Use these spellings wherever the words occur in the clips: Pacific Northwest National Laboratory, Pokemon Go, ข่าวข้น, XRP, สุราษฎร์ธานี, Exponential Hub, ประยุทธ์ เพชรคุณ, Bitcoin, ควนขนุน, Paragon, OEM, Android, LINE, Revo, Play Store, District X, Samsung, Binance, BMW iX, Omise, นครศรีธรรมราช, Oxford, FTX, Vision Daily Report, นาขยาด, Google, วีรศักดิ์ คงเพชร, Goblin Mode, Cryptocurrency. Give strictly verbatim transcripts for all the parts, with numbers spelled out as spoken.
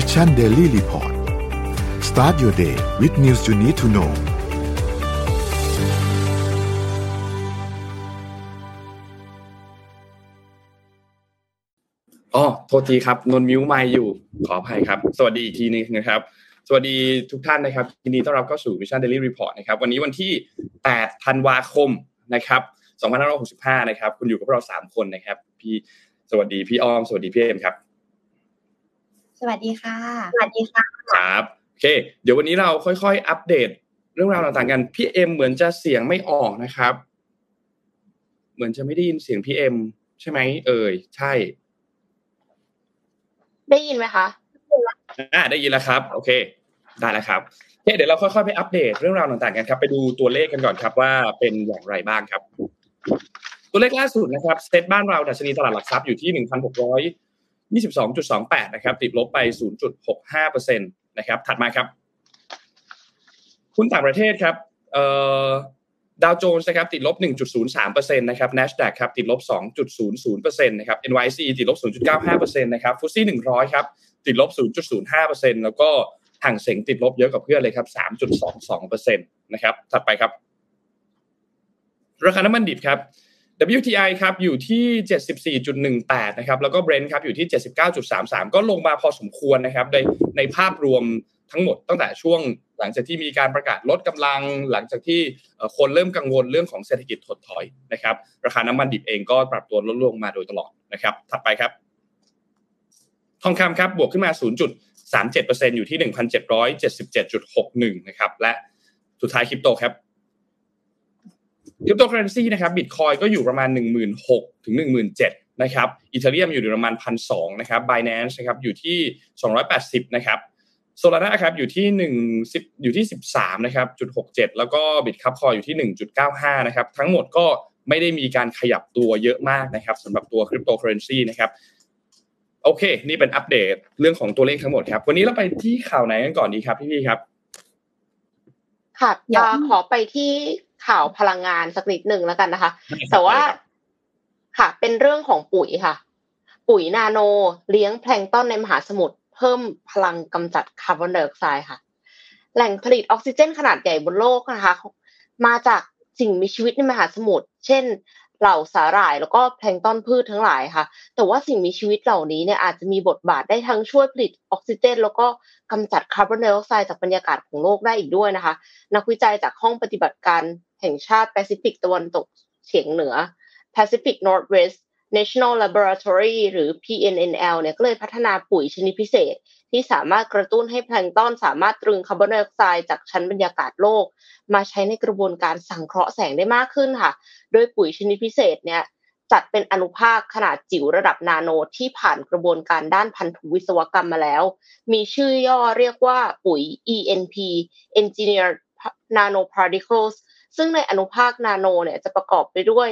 Mission Daily Report Start your day with news you need to know อ๋อโทษทีครับนนท์มิวไมค์อยู่ขออภัยครับสวัสดีอีกทีนึงนะครับสวัสดีทุกท่านนะครับยินดีต้อนรับเข้าสู่ Mission Daily Report นะครับวันนี้วันที่แปดธันวาคมนะครับสองพันห้าร้อยหกสิบห้านะครับคุณอยู่กับพวกเราสามคนนะครับพี่สวัสดีพี่อ้อมสวัสดีพี่เอ็มครับสวัสดีค่ะสวัสดีค่ะครับโอเคเดี๋ยววันนี้เราค่อยๆอัปเดตเรื่องราวต่างๆกันพี่เอ็มเหมือนจะเสียงไม่ออกนะครับเหมือนจะไม่ได้ยินเสียงพี่เอ็มใช่ไหมเอ่ยใช่ได้ยินไหมคะอ่าได้ยินแล้วครับโอเคได้แล้วครับโอเคเดี๋ยวเราค่อยๆไปอัปเดตเรื่องราวต่างๆกันครับไปดูตัวเลขกันก่อนครับว่าเป็นอย่างไรบ้างครับตัวเลขล่าสุดนะครับเซ็ตบ้านเราดัชนีตลาดหลักทรัพย์อยู่ที่ หนึ่งพันหกร้อยยี่สิบสองจุดสองแปด นะครับติดลบไป ศูนย์จุดหกห้าเปอร์เซ็นต์ นะครับถัดมาครับหุ้นต่างประเทศครับเอ่อดาวโจนส์นะครับติดลบ หนึ่งจุดศูนย์สามเปอร์เซ็นต์ นะครับ NASDAQ ครับติดลบ สองจุดศูนย์ศูนย์เปอร์เซ็นต์ นะครับ เอ็น วาย ซี ติดลบ ศูนย์จุดเก้าห้าเปอร์เซ็นต์ นะครับ เอฟ เอ เอส อี หนึ่งร้อยครับติดลบ ศูนย์จุดศูนย์ห้าเปอร์เซ็นต์ แล้วก็ห่างเส็งติดลบเยอะกว่าเพื่อนเลยครับ สามจุดสองสองเปอร์เซ็นต์ นะครับถัดไปครับราคาน้ำมันดิบครับ ดับเบิลยู ที ไอ ครับอยู่ที่ เจ็ดสิบสี่จุดหนึ่งแปด นะครับแล้วก็ Brent ครับอยู่ที่ เจ็ดสิบเก้าจุดสามสาม ก็ลงมาพอสมควรนะครับในในภาพรวมทั้งหมดตั้งแต่ช่วงหลังจากที่มีการประกาศลดกำลังหลังจากที่คนเริ่มกังวลเรื่องของเศรษฐกิจถดถอยนะครับราคาน้ำมันดิบเองก็ปรับตัวลดลงมาโดยตลอดนะครับถัดไปครับทองคำครับบวกขึ้นมา ศูนย์จุดสามเจ็ดเปอร์เซ็นต์ อยู่ที่ หนึ่งพันเจ็ดร้อยเจ็ดสิบเจ็ดจุดหกหนึ่ง นะครับและสุดท้ายคริปโตครับคริปโตเคอเรนซีนะครับบิตคอยก็อยู่ประมาณ หนึ่งหมื่นหกพัน ถึง หนึ่งหมื่นเจ็ดพัน นะครับอีเธเรียมอยู่ประมาณ หนึ่งพันสองร้อย นะครับ Binance นะครับอยู่ที่สองร้อยแปดสิบนะครับSolana ครับอยู่ที่หนึ่ง สิบอยู่ที่สิบสามนะครับ .หกเจ็ด แล้วก็ Bitcup Coin อยู่ที่ หนึ่งจุดเก้าห้า นะครับทั้งหมดก็ไม่ได้มีการขยับตัวเยอะมากนะครับสำหรับตัว Cryptocurrency นะครับโอเคนี่เป็นอัปเดตเรื่องของตัวเลขทั้งหมดครับวันนี้เราไปที่ข่าวไหนกันก่อนดีครับพี่ๆครับค่ะอยากขอไปที่ข่าวพลังงานสักนิดนึงแล้วกันนะคะแต่ว่าค่ะเป็นเรื่องของปุ๋ยค่ะปุ๋ยนาโนเลี้ยงแพลงก์ตอนในมหาสมุทรเพิ่มพลังกำจัดคาร์บอนไดออกไซด์ค่ะแหล่งผลิตออกซิเจนขนาดใหญ่บนโลกนะคะมาจากสิ่งมีชีวิตในมหาสมุทรเช่นเหล่าสาหร่ายแล้วก็แพลงก์ตอนพืชทั้งหลายค่ะแต่ว่าสิ่งมีชีวิตเหล่านี้เนี่ยอาจจะมีบทบาทได้ทั้งช่วยผลิตออกซิเจนแล้วก็กำจัดคาร์บอนไดออกไซด์จากบรรยากาศของโลกได้อีกด้วยนะคะนักวิจัยจากห้องปฏิบัติการแห่งชาติแปซิฟิกตะวันตกเฉียงเหนือ Pacific Northwest National Laboratory หรือ พี เอ็น เอ็น แอล เนี่ยก็เลยพัฒนาปุ๋ยชนิดพิเศษที่สามารถกระตุ้นให้แพลงก์ตอนสามารถตรึงคาร์บอนไดออกไซด์จากชั้นบรรยากาศโลกมาใช้ในกระบวนการสังเคราะห์แสงได้มากขึ้นค่ะโดยปุ๋ยชนิดพิเศษเนี่ยจัดเป็นอนุภาคขนาดจิ๋วระดับนาโนที่ผ่านกระบวนการด้านพันธุวิศวกรรมมาแล้วมีชื่อย่อเรียกว่าปุ๋ย อี เอ็น พี Engineered Nanoparticles ซึ่งในอนุภาคนาโนเนี่ยจะประกอบไปด้วย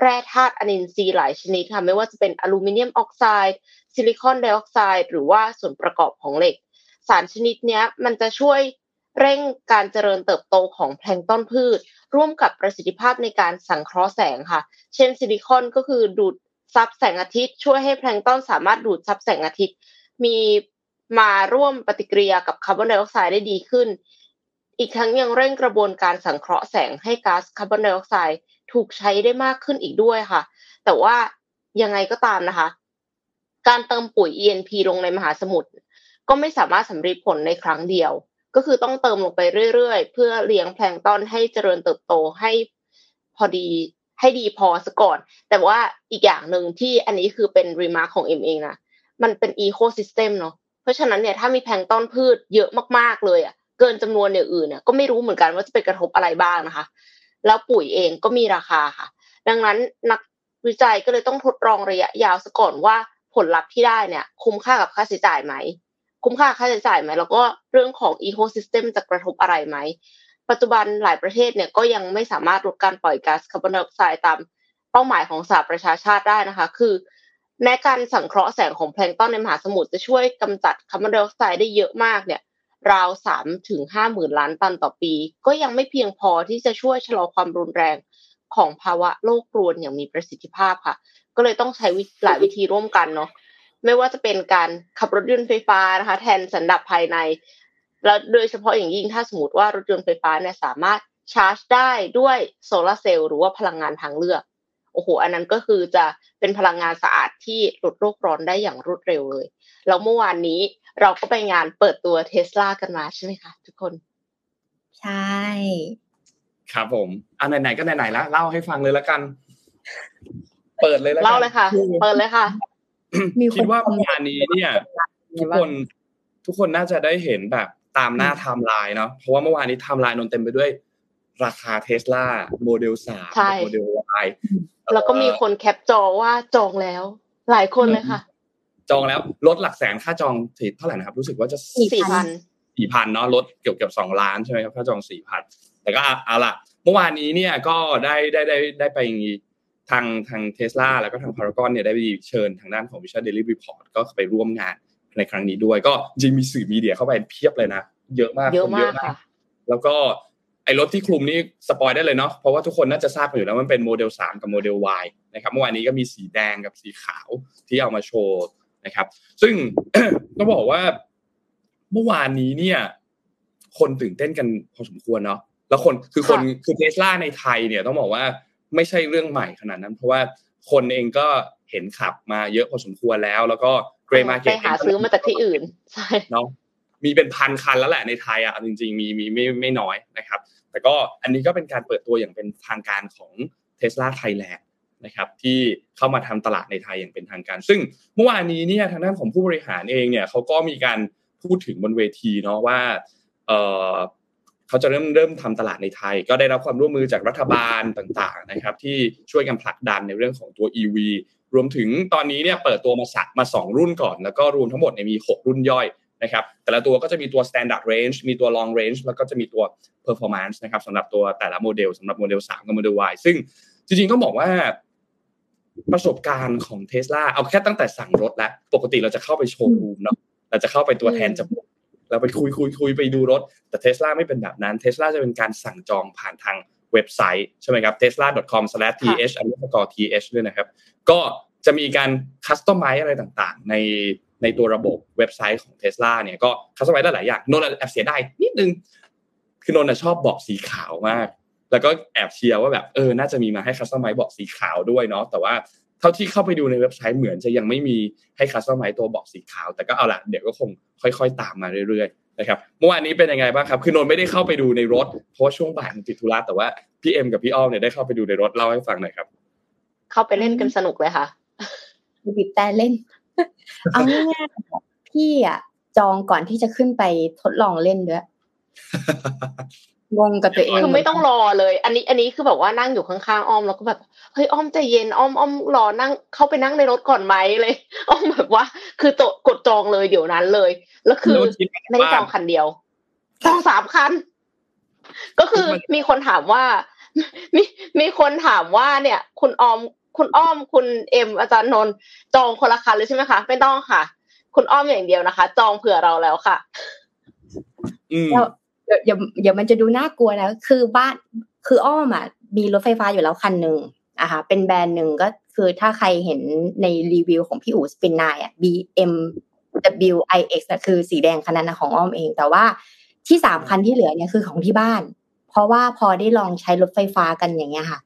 แร่ธาตุอนินทรีย์หลายชนิดค่ะไม่ว่าจะเป็นอลูมิเนียมออกไซด์ซิลิคอนไดออกไซด์หรือว่าส่วนประกอบของเหล็กสารชนิดนี้มันจะช่วยเร่งการเจริญเติบโตของแพลงก์ตอนพืชร่วมกับประสิทธิภาพในการสังเคราะห์แสงค่ะเช่นซิลิคอนก็คือดูดซับแสงอาทิตย์ช่วยให้แพลงก์ตอนสามารถดูดซับแสงอาทิตย์มีมาร่วมปฏิกิริยากับคาร์บอนไดออกไซด์ได้ดีขึ้นอีกทั้งยังเร่งกระบวนการสังเคราะห์แสงให้ก๊าซคาร์บอนไดออกไซด์ถูกใช้ได้มากขึ้นอีกด้วยค่ะแต่ว่ายังไงก็ตามนะคะการเติมปุ๋ย อี เอ็น พี ลงในมหาสมุทรก็ไม่สามารถสำเร็จผลในครั้งเดียวก็คือต้องเติมลงไปเรื่อยๆเพื่อเลี้ยงแพลงก์ตอนให้เจริญเติบโตให้พอดีให้ดีพอซะก่อนแต่ว่าอีกอย่างนึงที่อันนี้คือเป็นรีมาร์คของเอ็มเองนะมันเป็นอีโคซิสเต็มเนาะเพราะฉะนั้นเนี่ยถ้ามีแพลงก์ตอนพืชเยอะมากๆเลยอ่ะเกินจำนวนอย่างอื่นเนี่ยก็ไม่รู้เหมือนกันว่าจะไปกระทบอะไรบ้างนะคะแล้วปุ๋ยเองก็มีราคาค่ะดังนั้นนักวิจัยก็เลยต้องทดลองระยะยาวซะก่อนว่าผลลัพธ์ที่ได้เนี่ยคุ้มค่ากับค่าใช้จ่ายไหมคุ้มค่าค่าใช้จ่ายไหมแล้วก็เรื่องของอีโคซิสเต็มจะกระทบอะไรไหมปัจจุบันหลายประเทศเนี่ยก็ยังไม่สามารถลดการปล่อยก๊าซคาร์บอนไดออกไซด์ตามเป้าหมายของสหประชาชาติได้นะคะคือแม้การสังเคราะห์แสงของแพลงก์ตอนในมหาสมุทรจะช่วยกำจัดคาร์บอนไดออกไซด์ได้เยอะมากเนี่ยราว สามถึงห้าหมื่น ล้านตันต่อปีก็ยังไม่เพียงพอที่จะช่วยชะลอความรุนแรงของภาวะโลกรวนอย่างมีประสิทธิภาพค่ะก็เลยต้องใช้หลายวิธีร่วมกันเนาะ ไม่ว่าจะเป็นการขับรถยนต์ไฟฟ้านะคะแทนสันดาปภายในแล้วโดยเฉพาะอย่างยิ่งถ้าสมมติว่ารถยนต์ไฟฟ้าเนี่ยสามารถชาร์จได้ด้วยโซลาร์เซลล์หรือว่าพลังงานทางเลือกโอ้โหอันนั้นก็คือจะเป็นพลังงานสะอาดที่ลดโลกร้อนได้อย่างรวดเร็วเลยแล้วเมื่อวานนี้เราก็ไปงานเปิดตัว Tesla กันมาใช่ไหมคะทุกคนใช่ครับผมอ่ะไหนๆก็ไหนๆแล้วเล่าให้ฟังเลยละกันเปิดเลยละกันเล่าเลยค่ะเปิดเลยค่ะคิดว่างานนี้เนี่ยทุกคนทุกคนน่าจะได้เห็นแบบตามหน้าไทม์ไลน์เนาะเพราะว่าเมื่อวานนี้ไทม์ไลน์นนเต็มไปด้วยราคา Tesla Model สาม Model Y แล้วก็มีคนแคปจอว่าจองแล้วหลายคนเลยค่ะจองแล้วลดหลักแสนค่าจองเท่าไหร่นะครับรู้สึกว่าจะ สี่พัน สี่พัน เนาะลดเกือบๆสองล้านใช่มั้ยครับค่าจอง สี่พัน แต่ก็เอาล่ะเมื่อวานนี้เนี่ยก็ได้ได้ได้ได้ไปทางทาง Tesla แล้วก็ทาง Paragon เนี่ยได้ไปเชิญทางด้านของ Vision Daily Report ก็ไปร่วมงานในครั้งนี้ด้วยก็จริงมีสื่อมีเดียเข้าไปเพียบเลยนะเยอะมากเยอะมากค่ะแล้วก็ไอ้รถที่คลุมนี่สปอยได้เลยเนาะเพราะว่าทุกคนน่าจะทราบอยู่แล้วมันเป็นโมเดลสามกับโมเดล Y นะครับเมื่อวานนี้ก็มีสีแดงกับสีขาวที่เอามาโชว์นะครับซึ่ง ต้องบอกว่าเมื่อวานนี้เนี่ยคนตื่นเต้นกันพอสมควรเนาะแล้วคนคือคนคือ Tesla ในไทยเนี่ยต้องบอกว่าไม่ใช่เรื่องใหม่ขนาดนั้นเพราะว่าคนเองก็เห็นขับมาเยอะพอสมควรแล้วแล้วก็เกรย์มาร์เก็ตไปหาซื้อมาจากที่อื่นใช่เนาะมีเป็นพันคันแล้วแหละในไทยอ่ะจริงๆมีมีไม่ไม่น้อยนะครับแต่ก็อันนี้ก็เป็นการเปิดตัวอย่างเป็นทางการของ Tesla Thailand นะครับที่เข้ามาทำตลาดในไทยอย่างเป็นทางการซึ่งเมื่อวานนี้เนี่ยทางด้านของผู้บริหารเองเนี่ยเขาก็มีการพูดถึงบนเวทีเนาะว่าเอ่อเขาจะเริ่มเริ่มทำตลาดในไทยก็ได้รับความร่วมมือจากรัฐบาลต่างๆนะครับที่ช่วยกันผลักดันในเรื่องของตัว อี วี รวมถึงตอนนี้เนี่ยเปิดตัวมาสักมาสองรุ่นก่อนแล้วก็รวมทั้งหมดเนี่ยมีหกรุ่นย่อยนะครับแต่ละตัวก็จะมีตัว standard range มีตัว long range แล้วก็จะมีตัว performance นะครับสำหรับตัวแต่ละโมเดลสำหรับโมเดลสามกับโมเดล Y ซึ่งจริงๆก็บอกว่าประสบการณ์ของ Tesla เอาแค่ตั้งแต่สั่งรถแล้วปกติเราจะเข้าไปโชว์รูมเนาะเราจะเข้าไปตัวแทนจำหน่ายเราไปคุยๆๆไปดูรถแต่ Tesla ไม่เป็นแบบนั้น Tesla จะเป็นการสั่งจองผ่านทางเว็บไซต์ใช่ไหมครับ tesla dot com slash th underscore th ด้วยนะครับก็จะมีการ customize อะไรต่างๆในในตัวระบบเว็บไซต์ของ Tesla เนี่ยก็คัสตอมไมซ์ได้หลายอย่างนนแอบเสียดายนิดนึงคือนนน่ะชอบเบาะสีขาวมากแล้วก็แอบเชียร์ว่าแบบเออน่าจะมีมาให้คัสตอมไมซ์เบาะสีขาวด้วยเนาะแต่ว่าเท่าที่เข้าไปดูในเว็บไซต์เหมือนจะยังไม่มีให้คัสตอมไมซ์ตัวเบาะสีขาวแต่ก็เอาล่ะเดี๋ยวก็คงค่อยๆตามมาเรื่อยๆนะครับเมื่อวานนี้เป็นยังไงบ้างครับคือนนไม่ได้เข้าไปดูในรถเพราะช่วงบ่ายมันติดธุระแต่ว่าพี่เอ็มกับพี่อ้อมเนี่ยได้เข้าไปดูในรถเล่าให้ฟังหน่อยครับเข้าไปเล่นกันสนุกเลยค่ะบีบแต่เล่นเอาง่ายๆพี่อ่ะจองก่อนที่จะขึ้นไปทดลองเล่นด้วยงงกับตัวเองคือไม่ต้องรอเลยอันนี้อันนี้คือแบบว่านั่งอยู่ข้างๆอ้อมแล้วก็แบบเฮ้ยอ้อมใจเย็นอ้อมอ้อมรอนั่งเข้าไปนั่งในรถก่อนไหมเลยอ้อมแบบว่าคือกดจองเลยเดี๋ยวนั้นเลยแล้วคือไม่ได้จองคันเดียวจองสามคันก็คือมีคนถามว่ามีมีคนถามว่าเนี่ยคุณอ้อมคุณอ้อมคุณเอ็มอาจารย์นนท์จองคนละคันเลยใช่ไหมคะไม่ต้องค่ะคุณอ้อมอย่างเดียวนะคะจองเผื่อเราแล้วค่ะเดี๋ยวเดี๋ยวมันจะดูน่ากลัวนะคือบ้านคืออ้อมอ่ะมีรถไฟฟ้าอยู่แล้วคันนึงอะค่ะเป็นแบรนด์หนึ่งก็คือถ้าใครเห็นในรีวิวของพี่อู๋สปินไนอ่ะ บี เอ็ม ดับเบิลยู ไอ เอ็กซ์ นะคือสีแดงคันนั้นนะของอ้อมเองแต่ว่าที่สามคันที่เหลือเนี่ยคือของที่บ้านเพราะว่าพอได้ลองใช้รถไฟฟ้ากันอย่างเงี้ยค่ะ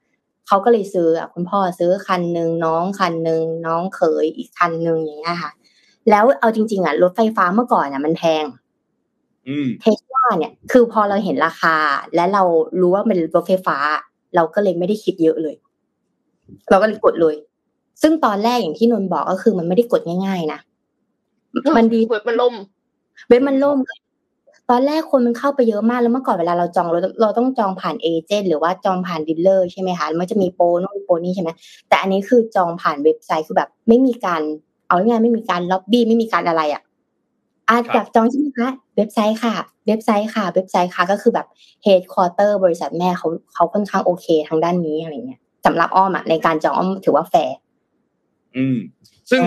เขาก็เลยซื้ออ่ะคุณพ่อซื้อคันนึงน้องคันนึงน้องเขยอีกคันนึงอย่างเงี้ยค่ะแล้วเอาจริงๆอ่ะรถไฟฟ้าเมื่อก่อนน่ะมันแพงอืม Tesla เนี่ยคือพอเราเห็นราคาและเรารู้ว่ามันรถไฟฟ้าเราก็เลยไม่ได้คิดเยอะเลยเราก็เลยกดเลยซึ่งตอนแรกอย่างที่นนท์บอกก็คือมันไม่ได้กดง่ายๆนะมันดีเว็บมันล่มเว็บมันล่มตอนแรกคนมันเข้าไปเยอะมากแล้วเมื่อก่อนเวลาเราจองเราเราต้องจองผ่านเอเจนต์หรือว่าจองผ่านดีลเลอร์ใช่ไหมคะมันจะมีโปรโน่นโปรนี่ใช่ไหมแต่อันนี้คือจองผ่านเว็บไซต์คือแบบไม่มีการเอาง่ายไม่มีการล็อบบี้ไม่มีการอะไรอ่ะอาจจะจองใช่ไหมคะเว็บไซต์ค่ะเว็บไซต์ค่ะเว็บไซต์ค่ะก็คือแบบเฮดคอร์เตอร์บริษัทแม่เขาเขาค่อนข้างโอเคทางด้านนี้อะไรเงี้ยสำหรับอ้อมอ่ะในการจองอ้อมถือว่าแฟร์อืมซึ่ง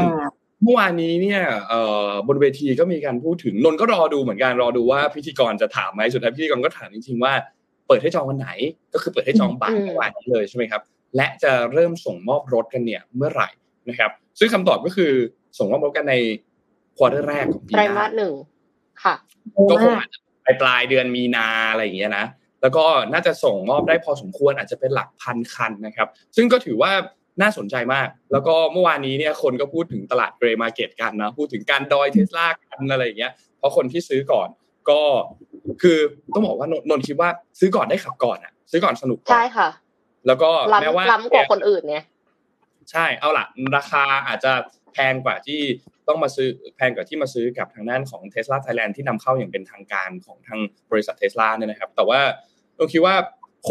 เมื่อวานนี้เนี่ยเอ่อบนเวทีก็มีการพูดถึงนนก็รอดูเหมือนกันรอดูว่าพิธีกรจะถามมั้ยสุดท้ายพิธีกรก็ถามจริงๆว่าเปิดให้จองวันไหนก็คือเปิดให้จองบัตรเมื่อวานนี้เลยใช่มั้ยครับและจะเริ่มส่งมอบรถกันเนี่ยเมื่อไหร่นะครับซึ่งคำตอบก็คือ ส่งเข้าพบกันในควอเตอร์แรกของปีหน้าไตรมาสหนึ่งค่ะก็คงอาจจะปลายปลายเดือนมีนาอะไรอย่างเงี้ยนะแล้วก็น่าจะส่งมอบได้พอสมควรอาจจะเป็นหลักพันคันนะครับซึ่งก็ถือว่าน่าสนใจมากแล้วก็เมื่อวานนี้เนี่ยคนก็พูดถึงตลาดเกรย์มาร์เก็ตกันนะพูดถึงการดอยเทสลากันอะไรอย่างเงี้ยเพราะคนที่ซื้อก่อนก็คือต้องบอกว่านนท์คิดว่าซื้อก่อนได้ขับก่อนอ่ะซื้อก่อนสนุกใช่ค่ะแล้วก็แม้ว่าล้ำกว่าคนอื่นเนี่ยใช่เอาล่ะราคาอาจจะแพงกว่าที่ต้องมาซื้อแพงกว่าที่มาซื้อกับทางด้านของ Tesla Thailand ที่นำเข้าอย่างเป็นทางการของทางบริษัท Tesla เนี่ยนะครับแต่ว่าผมคิดว่า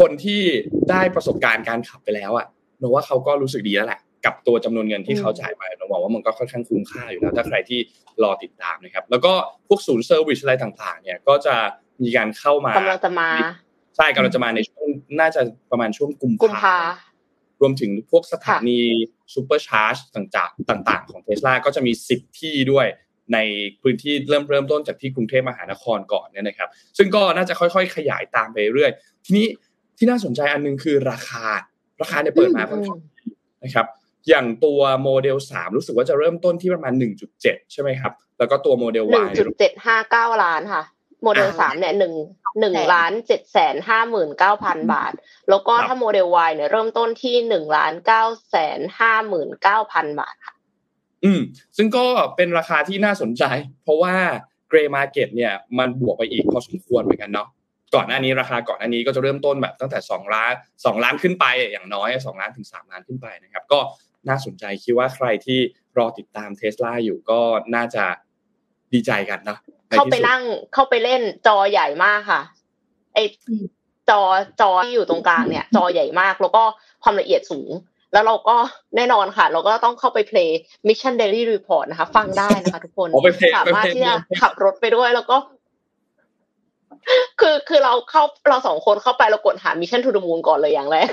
คนที่ได้ประสบการณ์การขับไปแล้วอ่ะหนูว่าเขาก็รู้สึกดีแล้วแหละกับตัวจำนวนเงินที่เขาจ่ายไปหนูบอกว่ามันก็ค่อนข้างคุ้มค่าอยู่แล้วถ้าใครที่รอติดตามนะครับแล้วก็พวกศูนย์เซอร์วิสอะไรต่างๆเนี่ยก็จะมีการเข้ามากำลังจะมาใช่กำลังจะมาในช่วงน่าจะประมาณช่วงกุมภาพันธ์รวมถึงพวกสถานีซูเปอร์ชาร์จต่างๆของ Tesla ก็จะมีสิบที่ด้วยในพื้นที่เริ่มเริ่มต้นจากที่กรุงเทพมหานครก่อนเนี่ยนะครับซึ่งก็น่าจะค่อยๆขยายตามไปเรื่อยทีนี้ที่น่าสนใจอันนึงคือราคาราคาเนี่ยเปิดมาค่อนข้างนะครับอย่างตัวโมเดลสามรู้สึกว่าจะเริ่มต้นที่ประมาณ หนึ่งจุดเจ็ด ใช่ไหมครับแล้วก็ตัวโมเดล Y หนึ่งจุดเจ็ดห้าเก้า ล้านค่ะโมเดลสามเนี่ยหนึ่ง หนึ่งล้านเจ็ดแสนห้าหมื่นเก้าพัน บาทแล้วก็ถ้าโมเดล Y เนี่ยเริ่มต้นที่ หนึ่งล้านเก้าแสนห้าหมื่นเก้าพัน บาทค่ะอืมซึ่งก็เป็นราคาที่น่าสนใจเพราะว่า Gray Market เนี่ยมันบวกไปอีกพอสมควรเหมือนกันเนาะก่อนหน้านี้ราคาก่อนหน้านี้ก็จะเริ่มต้นแบบตั้งแต่สองล้านสองล้านขึ้นไปอย่างน้อยสองล้านถึงสามล้านขึ้นไปนะครับก็น่าสนใจคิดว่าใครที่รอติดตาม Tesla อยู่ก็น่าจะดีใจกันนะเข้าไปนั่งเข้าไปเล่นจอใหญ่มากค่ะไอ้จอจอที่อยู่ตรงกลางเนี่ยจอใหญ่มากแล้วก็ความละเอียดสูงแล้วเราก็แน่นอนค่ะเราก็ต้องเข้าไป play Mission Daily Report นะคะฟังได้นะคะทุกคนสามารถที่จะขับรถไปด้วยแล้วก็คือคือเราเข้าเราสองคนเข้าไปเรากดหา Mission to the Moon ก่อนเลยอย่างแรก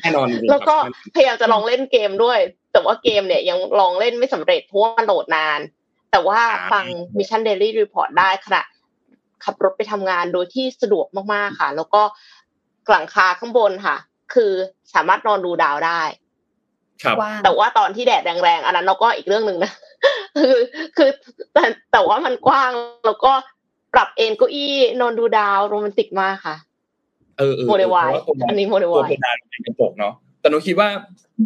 แน่นอนแล้วก็พยายามจะลองเล่นเกมด้วยแต่ว่าเกมเนี่ยยังลองเล่นไม่สำเร็จเพราะว่ามันโหลดนานแต่ว่าฟัง Mission Daily Report ได้ขณะขับรถไปทำงานโดยที่สะดวกมากๆค่ะแล้วก็หลังคาข้างบนค่ะคือสามารถนอนดูดาวได้ครับแต่ว่าตอนที่แดดแรงๆอันนั้นเราก็อีกเรื่องนึงนะคือคือแต่แต่ว่ามันกว้างแล้วก็ปรับเอนเก้าอี้นอนดูดาวโรแมนติกมากค่ะเออๆโมเดล Y อันนี้โมเดล Y ตัวเพดานเป็นกระจกเนาะแต่หนูคิดว่า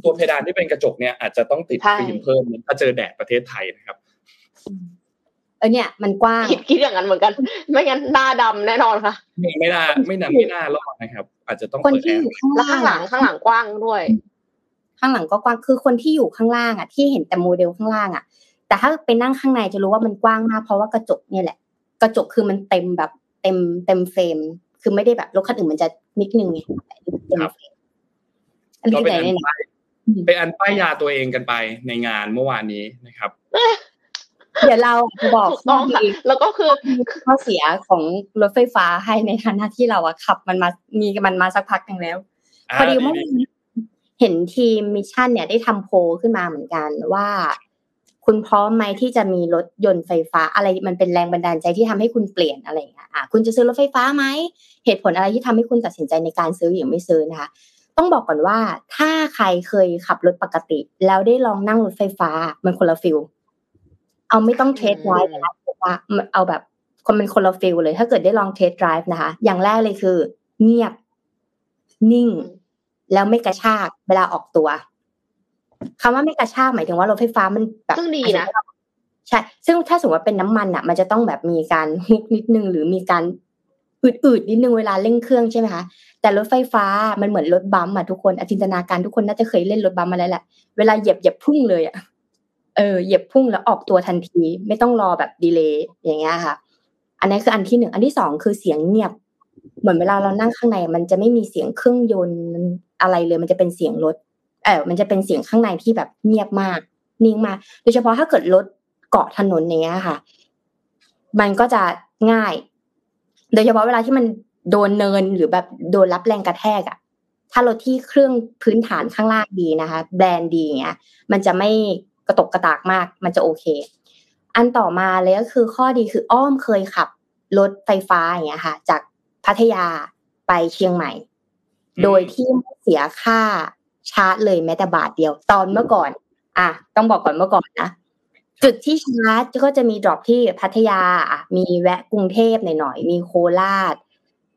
ตัวเพดานที่เป็นกระจกเนี่ยอาจจะต้องติดฟิล์มเพิ่มถ้าเจอแดดประเทศไทยนะครับเออเนี่ยมันกว้างคิดคิดอย่างนั้นเหมือนกันไม่งั้นหน้าดำแน่นอนค่ะไม่น่าไม่น่าไม่น่ารอดนะครับอาจจะต้องเปิดแอร์แล้วข้างหลังข้างหลังกว้างด้วยข้างหลังก็กว้างคือคนที่อยู่ข้างล่างอ่ะที่เห็นแต่โมเดลข้างล่างอ่ะแต่ถ้าไปนั่งข้างในจะรู้ว่ามันกว้างมากเพราะว่ากระจกเนี่ยแหละกระจกคือมันเต็มแบบเต็มเต็มเฟรมคือไม่ได้แบบรถคันอื่นมันจะนิดนึงไงเต็มเฟรมอันนี้เป็นอันป้ายยาตัวเองกันไปในงานเมื่อวานนี้นะครับเดี๋ยวเราบอกข้อดีแล้วก็คือข้อเสียของรถไฟฟ้าให้ในฐานะที่เราอะขับมันมามีมันมาสักพักนึงแล้วพอดีเมื่อวานเห็นทีมมิชชั่นเนี่ยได้ทำโพลขึ้นมาเหมือนกันว่าคุณพร้อมไหมที่จะมีรถยนต์ไฟฟ้าอะไรมันเป็นแรงบันดาลใจที่ทำให้คุณเปลี่ยนอะไรอย่างเงี้ยอ่ะคุณจะซื้อรถไฟฟ้าไหมเหตุผลอะไรที่ทำให้คุณตัดสินใจในการซื้อหรือไม่ซื้อนะคะต้องบอกก่อนว่าถ้าใครเคยขับรถปกติแล้วได้ลองนั่งรถไฟฟ้ามันคนละฟิลเอาไม่ต้องเทสต์ไดรฟ์นะคะว่าเอาแบบคนเป็นคนละฟิลเลยถ้าเกิดได้ลองเทสต์ไดรฟ์นะคะอย่างแรกเลยคือเงียบนิ่งแล้วไม่กระชากเวลาออกตัวคำว่าไม่กระชากหมายถึงว่ารถไฟฟ้ามันแบบซึ่งดีนะใช่ซึ่งถ้าสมมติว่าเป็นน้ำมันอ่ะมันจะต้องแบบมีการฮุกนิดนึงหรือมีการอืดๆนิดนึงเวลาเร่งเครื่องใช่ไหมคะแต่รถไฟฟ้ามันเหมือนรถบัมป์อ่ะทุกคนจินตนาการทุกคนน่าจะเคยเล่นรถบัมป์มาแล้วแหละเวลาเหยียบเหยียบพุ่งเลยอ่ะเออเหยียบพุ่งแล้วออกตัวทันทีไม่ต้องรอแบบดีเลย์อย่างเงี้ยค่ะอันนี้คืออันที่หนึ่งอันที่สองคือเสียงเงียบเหมือนเวลาเรานั่งข้างในมันจะไม่มีเสียงเครื่องยนต์อะไรเลยมันจะเป็นเสียงรถเออมันจะเป็นเสียงข้างในที่แบบเงียบมากนิ่งมากโดยเฉพาะถ้าเกิดรถเกาะถนนเนี้ยค่ะมันก็จะง่ายโดยเฉพาะเวลาที่มันโดนเนินหรือแบบโดนรับแรงกระแทกอ่ะถ้ารถที่เครื่องพื้นฐานข้างล่างดีนะคะแบรนด์ดีเงี้ยมันจะไม่กระตกกระตากมากมันจะโอเคอันต่อมาเลยก็คือข้อดีคืออ้อมเคยขับรถไฟฟ้าอย่างเงี้ยค่ะจากพัทยาไปเชียงใหม่โดยที่ไม่เสียค่าชาร์จเลยแม้แต่บาทเดียวตอนเมื่อก่อนอ่ะต้องบอกก่อนเมื่อก่อนนะ จุดที่ชาร์จก็จะมีดรอปที่พัทยามีแวะกรุงเทพหน่อยๆมีโคราช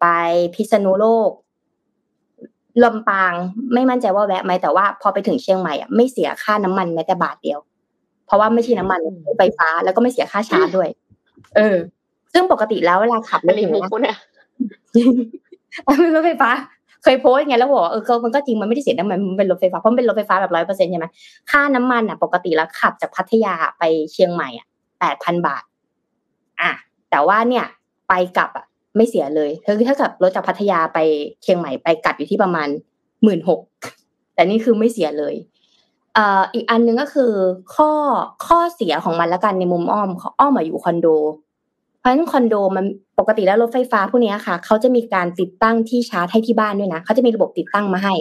ไปพิษณุโลกลำปางไม่มั่นใจว่าแวะไหมแต่ว่าพอไปถึงเชียงใหม่อ่ะไม่เสียค่าน้ำมันแม้แต่บาทเดียวเพราะว่าไม่ใช่น้ำมันไฟฟ้าแล้วก็ไม่เสียค่าชาร์จด้วยเออซึ่งปกติแล้วเวลาขับรถไฟฟ้าเนี่ยรถไฟฟ้าเคยโพสต์ไงแล้วบอกเออมันก็จริงมันไม่ได้เสียน้ำมันมันเป็นรถไฟฟ้าเพราะมันเป็นรถไฟฟ้าแบบร้อยเปอร์เซ็นต์ใช่ไหมค่าน้ำมันอ่ะปกติแล้วขับจากพัทยาไปเชียงใหม่อ่ะแปดพันบาทอ่ะแต่ว่าเนี่ยไปกลับอ่ะไม่เสียเลยคือถ้ากับรถจากพัทยาไปเชียงใหม่ไปกลับอยู่ที่ประมาณหมื่นหกแต่นี่คือไม่เสียเลยเอ่ออีกอันนึงก็คือข้อข้อเสียของมันละกันในมุมอ้อมอ้อมอยู่คอนโดเพราะฉะนั้นคอนโดมันปกติแล้วรถไฟฟ้าพวกนี้ค่ะเขาจะมีการติดตั้งที่ชาร์จให้ที่บ้านด้วยนะเขาจะมีระบบติดตั้งมาให้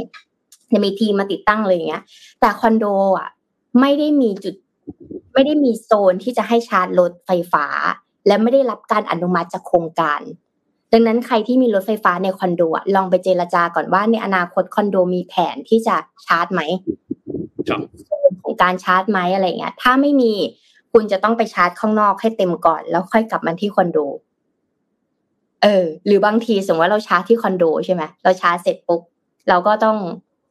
จะมีทีมมาติดตั้งเลยอย่างเงี้ยแต่คอนโดอ่ะไม่ได้มีจุดไม่ได้มีโซนที่จะให้ชาร์จรถไฟฟ้าและไม่ได้รับการอนุมัติจากโครงการดังนั้นใครที่มีรถไฟฟ้าในคอนโดอ่ะลองไปเจรจาก่อนว่าในอนาคตคอนโดมีแผนที่จะชาร์จไหมของการชาร์จไหมอะไรเงี้ยถ้าไม่มีคุณจะต้องไปชาร์จข้างนอกให้เต็มก่อนแล้วค่อยกลับมาที่คอนโดเออหรือบางทีสมมติว่าเราชาร์จที่คอนโดใช่ไหมเราชาร์จเสร็จปุ๊บเราก็ต้อง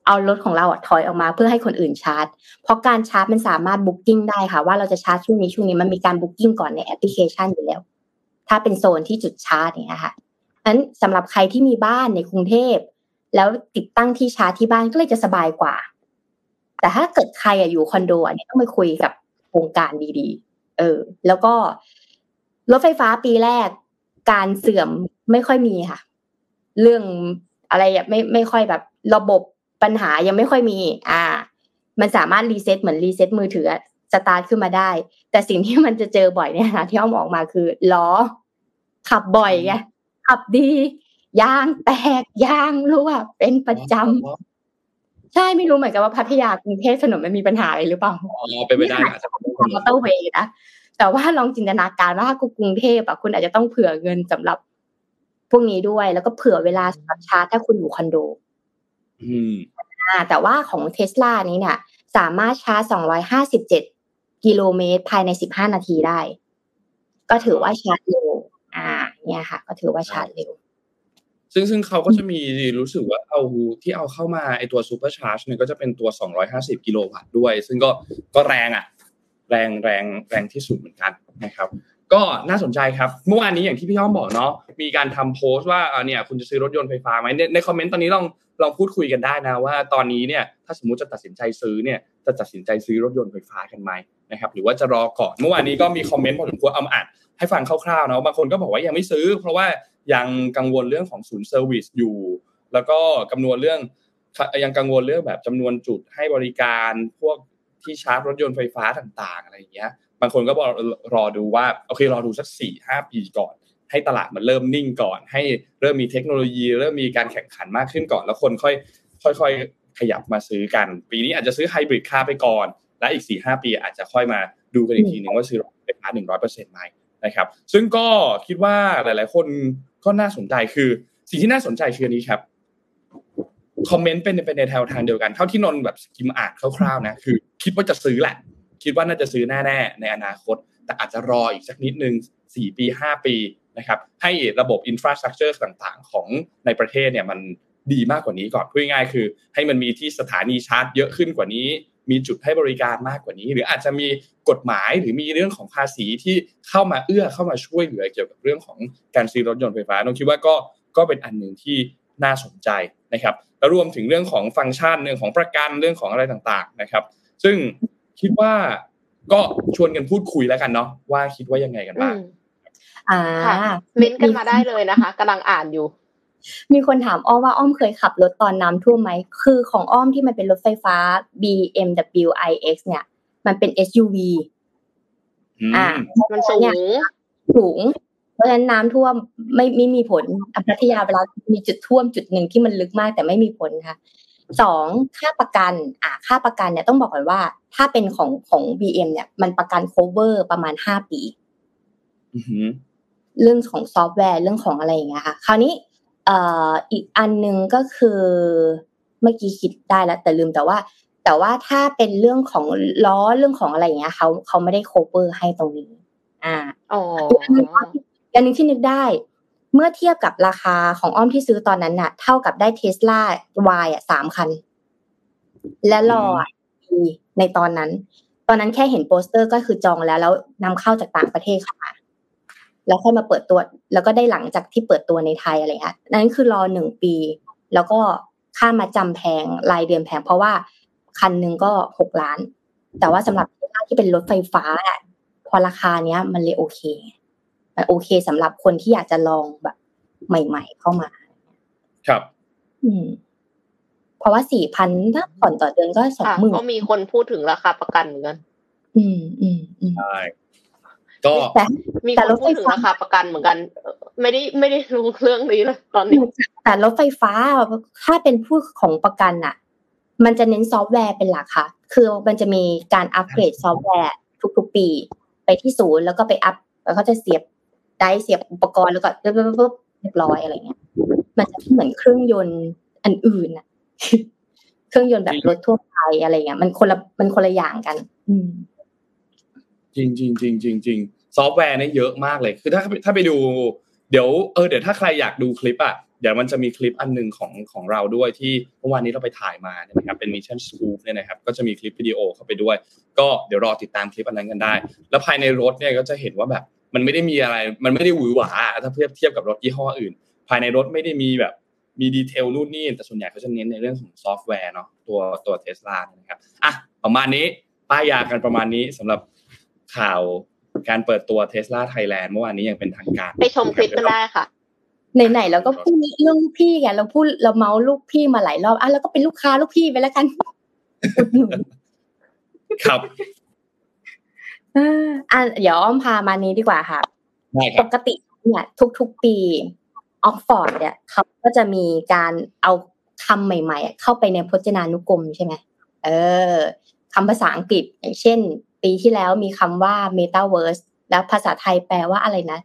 เอารถของเราอ่ะถอยออกมาเพื่อให้คนอื่นชาร์จเพราะการชาร์จมันสามารถบุ๊กกิ้งได้ค่ะว่าเราจะชาร์จช่วงนี้ช่วงนี้มันมีการบุ๊กกิ้งก่อนในแอปพลิเคชันอยู่แล้วถ้าเป็นโซนที่จุดชาร์จอย่างเงี้ยค่ะงั้นสำหรับใครที่มีบ้านในกรุงเทพแล้วติดตั้งที่ชาร์จที่บ้านก็เลยจะสบายกว่าแต่ถ้าเกิดใครอ่ะอยู่คอนโดเนี่ยต้องไปคุยกับโครงการดีๆเออแล้วก็รถไฟฟ้าปีแรกการเสื่อมไม่ค่อยมีค่ะเรื่องอะไรอ่ะไม่ไม่ค่อยแบบระบบปัญหายังไม่ค่อยมีอ่ามันสามารถรีเซ็ตเหมือนรีเซ็ตมือถือสตาร์ทขึ้นมาได้แต่สิ่งที่มันจะเจอบ่อยเนี่ยนะที่อ้อมออกมาคือล้อขับบ่อยไงขับดียางแตกยางรั่วเป็นประจำใช่ไม่รู้เหมือนกันว่าพัทยากรุงเทพถนนมันมีปัญหาอะไรหรือเปล่าอ๋อเป็นไปได้อาจจะเป็นมอเตอร์เวย์นะแต่ว่าลองจินตนาการว่าถ้ากรุงเทพอ่ะคุณอาจจะต้องเผื่อเงินสำหรับพวกนี้ด้วยแล้วก็เผื่อเวลาสำหรับชาร์จถ้าคุณอยู่คอนโดอืมอ่าแต่ว่าของ Tesla นี้เนี่ยสามารถชาร์จสองร้อยห้าสิบเจ็ดกิโลเมตรภายในสิบห้านาทีได้ก็ถือว่าชาร์จเร็วอ่าเนี่ยค่ะก็ถือว่าชาร์จเร็วซึ่งซึ่งเขาก็จะมีรู้สึกว่าเอาที่เอาเข้ามาไอตัวซูเปอร์ชาร์จเนี่ยก็จะเป็นตัวสองร้อยห้าสิบกิโลวัตต์ด้วยซึ่งก็ก็แรงอ่ะแรงแรงแรงที่สุดเหมือนกันนะครับก็น่าสนใจครับเมื่อวานนี้อย่างที่พี่ย้อมบอกเนาะมีการทำโพสต์ว่าเนี่ยคุณจะซื้อรถยนต์ไฟฟ้าไหมในคอมเมนต์ตอนนี้ลองลองพูดคุยกันได้นะว่าตอนนี้เนี่ยถ้าสมมุติจะตัดสินใจซื้อเนี่ยจะตัดสินใจซื้อรถยนต์ไฟฟ้ากันไหมนะครับหรือว่าจะรอก่อนเมื่อวานนี้ก็มีคอมเมนต์พอสมควรเอามาอ่านให้ฟังคร่าวๆเนาะบางคนก็บอกว่ายังไม่ซื้อเพราะว่ายังกังวลเรื่องของศูนย์เซอร์วิสอยู่แล้วก็กังวลเรื่องยังกังวลเรื่องแบบจำนวนจุดให้บริการพวกที่ชาร์จรถยนต์ไฟฟ้าต่างๆอะไรอย่างเงี้ยบางคนก็รอดูว่าโอเครอดูสัก สี่ถึงห้า ปีก่อนให้ตลาดมันเริ่มนิ่งก่อนให้เริ่มมีเทคโนโลยีเริ่มมีการแข่งขันมากขึ้นก่อนแล้วคนค่อยค่อยๆขยับมาซื้อกันปีนี้อาจจะซื้อไฮบริดคาร์ไปก่อนและอีก สี่ถึงห้า ปีอาจจะค่อยมาดูกันอีกทีนึงว่าซื้อรถไฟฟ้า หนึ่งร้อยเปอร์เซ็นต์ มั้ยนะครับซึ่งก็คิดว่าหลายๆคนก็น่าสนใจคือสิ่งที่น่าสนใจคืออันนี้ครับคอมเมนต์เป็นเป็นในแนวทางเดียวกันเท่าที่นนแบบสกิมอ่านคร่าวๆนะคือคิดว่าจะซื้อแหละคิดว่าน่าจะซื้อแน่ๆในอนาคตแต่อาจจะรออีกสักนิดนึงสี่ปีห้าปีนะครับให้ระบบอินฟราสตรัคเจอร์ต่างๆของในประเทศเนี่ยมันดีมากกว่านี้ก่อนพูดง่ายๆคือให้มันมีที่สถานีชาร์จเยอะขึ้นกว่านี้มีจุดให้บริการมากกว่านี้หรืออาจจะมีกฎหมายหรือมีเรื่องของภาษีที่เข้ามาเอื้อเข้ามาช่วยเหลือเกี่ยวกับเรื่องของการซื้อรถยนต์ไฟฟ้าน้องคิดว่าก็ก็เป็นอันนึงที่น่าสนใจนะครับแล้วรวมถึงเรื่องของฟังก์ชันเรื่องของประกันเรื่องของอะไรต่างๆนะครับซึ่งคิดว่าก็ชวนกันพูดคุยแล้วกันเนาะว่าคิดว่ายังไงกันบ้างอ่าเม้นกันมาได้เลยนะคะกำลังอ่านอยู่มีคนถามอ้อมว่าอ้อมเคยขับรถตอนน้ำท่วมไหมคือของอ้อมที่มันเป็นรถไฟฟ้า บี เอ็ม ดับเบิลยู ไอ เอ็กซ์ เนี่ยมันเป็น เอส ยู วี อ่ามันสูงสูงเพราะฉะนั้นน้ำท่วมไม่ไม่มีผลพัทยาเวลามีจุดท่วมจุดหนึ่งที่มันลึกมากแต่ไม่มีผลค่ะสองค่าประกันอ่าค่าประกันเนี่ยต้องบอกก่อนว่าถ้าเป็นของของ บี เอ็ม เนี่ยมันประกัน cover ประมาณห้าปีเรื่องของซอฟต์แวร์เรื่องของอะไรอย่างเงี้ยค่ะคราวนี้เอ่ออีกอันนึงก็คือเมื่อกี้คิดได้แล้วแต่ลืมแต่ว่าแต่ แต่ว่าถ้าเป็นเรื่องของล้อเรื่องของอะไรอย่างเงี้ยเขาเขาไม่ได้โคเวอร์ให้ตรงนี้อ่าอ๋ออย่างนึงที่นึกได้เมื่อเทียบกับราคาของอ้อมที่ซื้อตอนนั้นน่ะเท่ากับได้ Tesla Y อ่ะสามคันและรอในตอนนั้นตอนนั้นแค่เห็นโปสเตอร์ก็คือจองแล้วแล้วนำเข้าจากต่างประเทศเข้ามาแล้วค่อยมาเปิดตัวแล้วก็ได้หลังจากที่เปิดตัวในไทยอะไรเงี้ยนั้นคือรอหนึ่งปีแล้วก็ค่ามาจำแพงรายเดือนแพงเพราะว่าคันนึงก็หกล้านแต่ว่าสำหรับที่เป็นรถไฟฟ้าอ่ะพอราคาเนี้ยมันเลยโอเคมันโอเคสำหรับคนที่อยากจะลองแบบใหม่ๆเข้ามาครับอืมเพราะว่า สี่พัน ถ้าผ่อนต่อเดือนก็ สองหมื่น ก็มีคนพูดถึงราคาประกันเหมือนกันอืมๆๆใช่ก็มีคนพูดถึงราคาประกันเหมือนกันไม่ได้ไม่ได้รู้เรื่องนี้เลยตอนนี้แต่รถไฟฟ้าถ้าเป็นผู้ของประกันน่ะมันจะเน้นซอฟต์แวร์เป็นหลักค่ะคือมันจะมีการอัปเกรดซอฟต์แวร์ทุกๆปีไปที่ศูนย์แล้วก็ไปอัปแล้วเขาจะเสียบไดร์เสียบอุปกรณ์แล้วก็ปึ๊บๆๆเรียบร้อยอะไรเงี้ยมันจะเหมือนเครื่องยนต์อันอื่นน่ะเครื่องยนต์แบบรถทั่วไปอะไรเงี้ยมันคนละมันคนละอย่างกันจริงจริงจริงจริงจริงซอฟต์แวร์เนี่ยเยอะมากเลยคือถ้าถ้าไปดูเดี๋ยวเออเดี๋ยวถ้าใครอยากดูคลิปอ่ะเดี๋ยวมันจะมีคลิปอันนึงของของเราด้วยที่เมื่อวานนี้เราไปถ่ายมานะครับเป็น Mission Scoop เนี่ยนะครับก็จะมีคลิปวิดีโอเข้าไปด้วยก็เดี๋ยวรอติดตามคลิปอันนั้นกันได้แล้วภายในรถเนี่ยก็จะเห็นว่าแบบมันไม่ได้มีอะไรมันไม่ได้หวือหวาถ้าเทียบเทียบกับรถยี่ห้ออื่นภายในรถไม่ได้มีแบบมีดีเทลนู่นนี่แต่ส่วนใหญ่เขาจะเน้นในเรื่องของซอฟต์แวร์เนาะตัวตัว Tesla นะครับอ่ะประมาณนี้ป้ายยากันประมาณนี้สำหรับข่าวการเปิดตัว Tesla Thailand เมื่อวานนี้ยังเป็นทางการไปชมคลิปกันได้ค่ะไหนๆแล้วก็พูดเรื่องพี่ไงเราพูดเราเมาลูกพี่มาหลายรอบอ่ะแล้วก็เป็นลูกค้าลูกพี่ไปแล้วกันครับอ่ะเดี๋ยวอ้อมพามานี้ดีกว่าค่ะปกติเนี่ยทุกๆปีออกฟอร์ดเนี่ยเขาก็จะมีการเอาคำใหม่ๆเข้าไปในพจนานุกรมใช่ไหมเออคำภาษาอังกฤษอย่างเช่นปีที่แล้วมีคำว่า Metaverse แล้วภาษาไทยแปลว่าอะไรนะ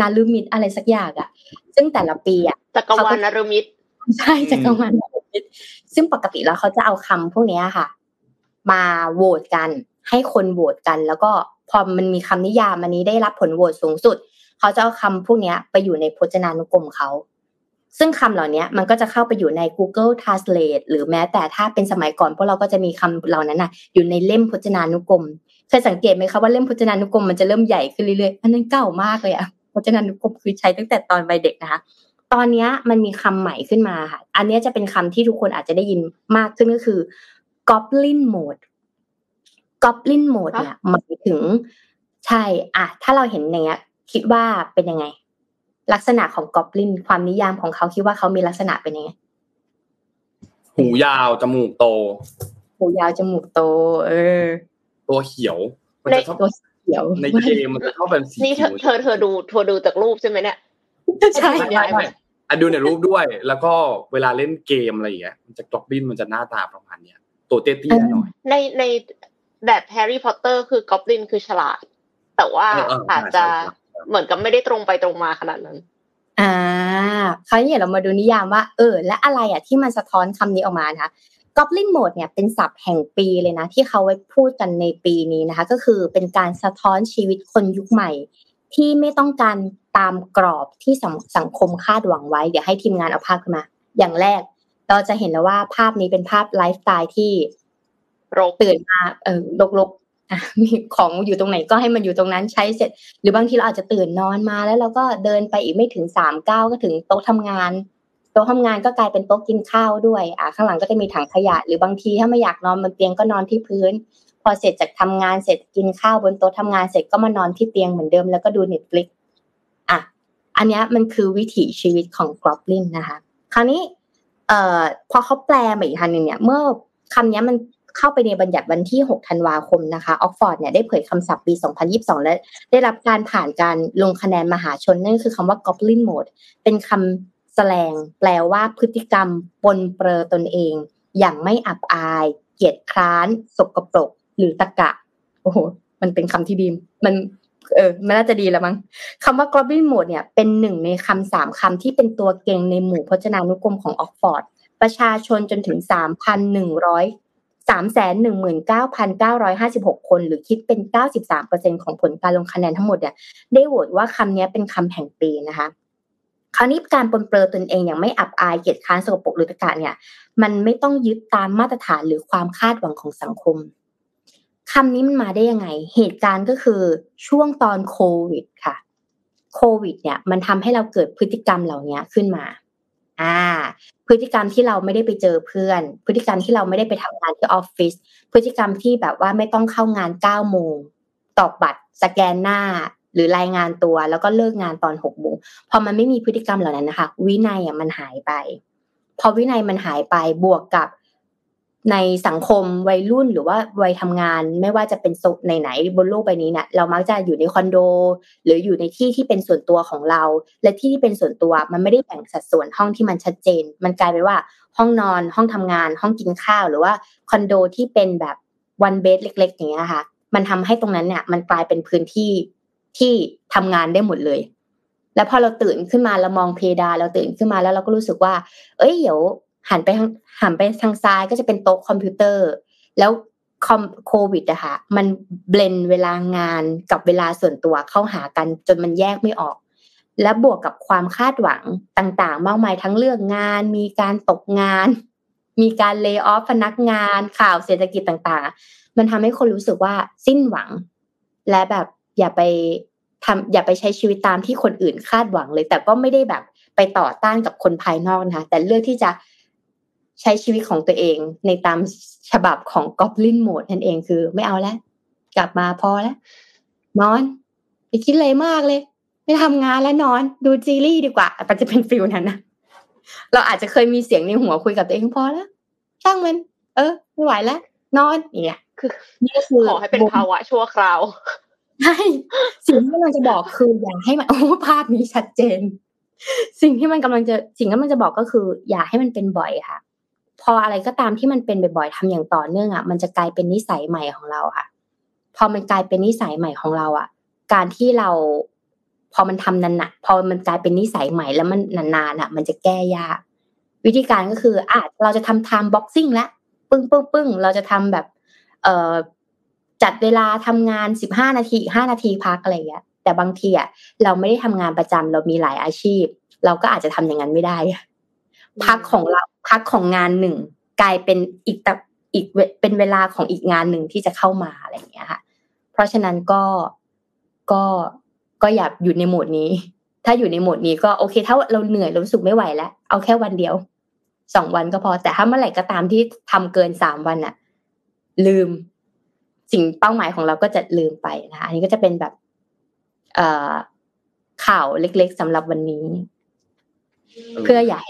นารุมิตอะไรสักอย่างอ่ะซึ่งแต่ละปีอ่ะจักรวาลนารุมิตใช่จักรวาลนารุมิตซึ่งปกติแล้วเขาจะเอาคำพวกนี้ค่ะมาโหวตกันให้คนโหวตกันแล้วก็พอมันมีคำนิยามอันนี้ได้รับผลโหวตสูงสุดเขาจะเอาคำพวกนี้ไปอยู่ในพจนานุกรมเขาซึ่งคำเหล่านี้มันก็จะเข้าไปอยู่ใน Google Translate หรือแม้แต่ถ้าเป็นสมัยก่อนพวกเราก็จะมีคำเหล่านั้นน่ะอยู่ในเล่มพจนานุกรมเคยสังเกตไหมคะว่าเล่มพจนานุกรมมันจะเริ่มใหญ่ขึ้นเรื่อยๆอันนั้นเก่ามากเลยอ่ะพจนานุกรมคือใช้ตั้งแต่ตอนวัยเด็กนะคะตอนนี้มันมีคำใหม่ขึ้นมาค่ะอันนี้จะเป็นคำที่ทุกคนอาจจะได้ยินมากขึ้นก็คือ Goblin Mode Goblin Mode เนี่ยหมายถึงใช่อ่ะถ้าเราเห็นอย่างเงี้ยคิดว่าเป็นยังไงลักษณะของกอบลินความนิยามของเขาคิดว่าเขามีลักษณะเป็นยังไงหูยาวจมูกโตหูยาวจมูกโตเออตัวเขียวมันจะชอบตัวเขียวในเกมมันจะชอบเป็นสีนี่เธอเธอเธอดูเธอดูจากรูปใช่ไหมเนี่ยใช่อ่ะดูในรูปด้วยแล้วก็เวลาเล่นเกมอะไรอย่างเงี้ยมันจะกอบลินมันจะหน้าตาประมาณเนี้ยตัวเตี้ยๆหน่อยในในแบบแฮร์รี่พอตเตอร์คือกอบลินคือฉลาดแต่ว่าอาจจะเหมือนกับไม่ได้ตรงไปตรงมาขนาดนั้นอ่าคราวนี้เรามาดูนิยามว่าเออและอะไรอ่ะที่มันสะท้อนคำนี้ออกมานะคะ Goblin Mode เนี่ยเป็นศัพท์แห่งปีเลยนะที่เขาไว้พูดกันในปีนี้นะคะก็คือเป็นการสะท้อนชีวิตคนยุคใหม่ที่ไม่ต้องการตามกรอบที่สังคมคาดหวังไว้เดี๋ยวให้ทีมงานเอาภาพขึ้นมาอย่างแรกเราจะเห็นแล้วว่าภาพนี้เป็นภาพไลฟ์สไตล์ที่โรคตื่นมาเออรกๆมีของอยู่ตรงไหนก็ให้มันอยู่ตรงนั้นใช้เสร็จหรือบางทีเราอาจจะตื่นนอนมาแล้วเราก็เดินไปอีกไม่ถึงสามก้าวก็ถึงโต๊ะทำงานโต๊ะทำงานก็กลายเป็นโต๊ะกินข้าวด้วยอ่ะข้างหลังก็จะมีถังขยะหรือบางทีถ้าไม่อยากนอนบนเตียงก็นอนที่พื้นพอเสร็จจากทำงานเสร็จกินข้าวบนโต๊ะทำงานเสร็จก็มานอนที่เตียงเหมือนเดิมแล้วก็ดู Netflix อ่ะอันนี้มันคือวิถีชีวิตของกอบลินนะคะคราวนี้เอ่อพอเขาแปลมาอีกทันนึงเนี่ยเมื่อคำนี้มันเข้าไปในบัญญัติวันที่หกธันวาคมนะคะออกฟอร์ดเนี่ยได้เผยคำศัพท์ปีสองพันยี่สิบสองและได้รับการผ่านการลงคะแนนมหาชนนั่นคือคำว่า Goblin Mode เป็นคำแสลงแปลว่าพฤติกรรมปนเปื้อนตนเองอย่างไม่อับอายเกียจคร้านสกปรกหรือตะกะโอ้โหมันเป็นคำที่ดีมันเออมันน่าจะดีแล้วมั้งคำว่า Goblin Mode เนี่ยเป็นหนึ่งในคำสามคำที่เป็นตัวเก่งในหมู่พจนานุกรมของออกฟอร์ดประชาชนจนถึง สามพันหนึ่งร้อย สามแสนหนึ่งหมื่นเก้าพันเก้าร้อยห้าสิบหก คนหรือคิดเป็น เก้าสิบสามเปอร์เซ็นต์ ของผลการลงคะแนนทั้งหมดเนี่ยได้โหวตว่าคำนี้เป็นคำแห่งปีนะคะคราวนี้การปลนเปลือตนเองอย่างไม่อับอายเกียจค้านสกปรกหรือตะกะเนี่ยมันไม่ต้องยึดตามมาตรฐานหรือความคาดหวังของสังคมคำนี้มันมาได้ยังไงเหตุการณ์ก็คือช่วงตอนโควิดค่ะโควิดเนี่ยมันทำให้เราเกิดพฤติกรรมเหล่านี้ขึ้นมาอ่าพฤติกรรมที่เราไม่ได้ไปเจอเพื่อนพฤติกรรมที่เราไม่ได้ไปทำงานที่ออฟฟิศพฤติกรรมที่แบบว่าไม่ต้องเข้างานเก้าโมงตอกบัตรสแกนหน้าหรือรายงานตัวแล้วก็เลิกงานตอนหกโมงพอมันไม่มีพฤติกรรมเหล่านั้นนะคะวินัยอ่ะมันหายไปพอวินัยมันหายไปบวกกับในสังคมวัยรุ่นหรือว่าวัยทำงานไม่ว่าจะเป็นโซนไหนๆบนโลกใบนี้เนี่ยเรามักจะอยู่ในคอนโดหรืออยู่ในที่ที่เป็นส่วนตัวของเราและที่ที่เป็นส่วนตัวมันไม่ได้แบ่งสัดส่วนห้องที่มันชัดเจนมันกลายเป็นว่าห้องนอนห้องทำงานห้องกินข้าวหรือว่าคอนโดที่เป็นแบบวันเบดเล็กๆอย่างเงี้ยค่ะมันทำให้ตรงนั้นเนี่ยมันกลายเป็นพื้นที่ที่ทำงานได้หมดเลยแล้วพอเราตื่นขึ้นมาเรามองเพดานเราตื่นขึ้นมาแล้วเราก็รู้สึกว่าเอ้ยเดี๋ยวหันไปหันไปทางซ้ายก็จะเป็นโต๊ะคอมพิวเตอร์แล้วโควิดอะค่ะมันเบลนเวลางานกับเวลาส่วนตัวเข้าหากันจนมันแยกไม่ออกและบวกกับความคาดหวังต่างๆมากมายทั้งเรื่องงานมีการตกงานมีการเลย์ออฟพนักงานข่าวเศรษฐกิจต่างๆมันทำให้คนรู้สึกว่าสิ้นหวังและแบบอย่าไปทำอย่าไปใช้ชีวิตตามที่คนอื่นคาดหวังเลยแต่ก็ไม่ได้แบบไปต่อต้านกับคนภายนอกนะคะแต่เลือกที่จะใช้ชีวิตของตัวเองในตามฉบับของกอบลินโหมดนั่นเองคือไม่เอาแล้วกลับมาพอแล้วนอนไปคิดอะไรมากเลยไม่ทำงานแล้วนอนดูซีรีส์ดีกว่ามันจะเป็นฟิลนั้นนะเราอาจจะเคยมีเสียงในหัวคุยกับตัวเองพอแล้วช่างมันเออไม่ไหวแล้วนอนเนี่ยคือขอให้เป็นภาวะชั่วคราวใช่สิ่งที่กำลังจะบอกคืออย่าให้มันโอ้ภาพนี้ชัดเจนสิ่งที่มันกำลังจะสิ่งที่มันจะบอกก็คืออย่าให้มันเป็นบ่อยค่ะพออะไรก็ตามที่มันเป็นบ่อยๆทำอย่างต่อเนื่องอ่ะมันจะกลายเป็นนิสัยใหม่ของเราค่ะพอมันกลายเป็นนิสัยใหม่ของเราอ่ะการที่เราพอมันทำนานๆพอมันกลายเป็นนิสัยใหม่แล้วมันนานๆอ่ะมันจะแก้ยากวิธีการก็คืออ่ะเราจะทำไทม์บ็อกซิ่งละปึ้งปึ้งปึ้งเราจะทำแบบเอ่อจัดเวลาทำงานสิบห้านาทีห้านาทีพักอะไรอย่างเงี้ยแต่บางทีอ่ะเราไม่ได้ทำงานประจำเรามีหลายอาชีพเราก็อาจจะทำอย่างนั้นไม่ได้พักของเราพักของงานหนึ่งกลายเป็นอีกแต่อีกเป็นเวลาของอีกงานหนึ่งที่จะเข้ามาอะไรอย่างเงี้ยค่ะเพราะฉะนั้นก็ก็ก็อย่าอยู่ในโหมดนี้ถ้าอยู่ในโหมดนี้ก็โอเคถ้าเราเหนื่อยเรารู้สึกไม่ไหวแล้วเอาแค่วันเดียวสองวันก็พอแต่ถ้าเมื่อไหร่ก็ตามที่ทำเกินสามวันอะลืมสิ่งเป้าหมายของเราก็จะลืมไปนะคะอันนี้ก็จะเป็นแบบเอ่อข่าวเล็กๆสำหรับวันนี้เพื่ออยาก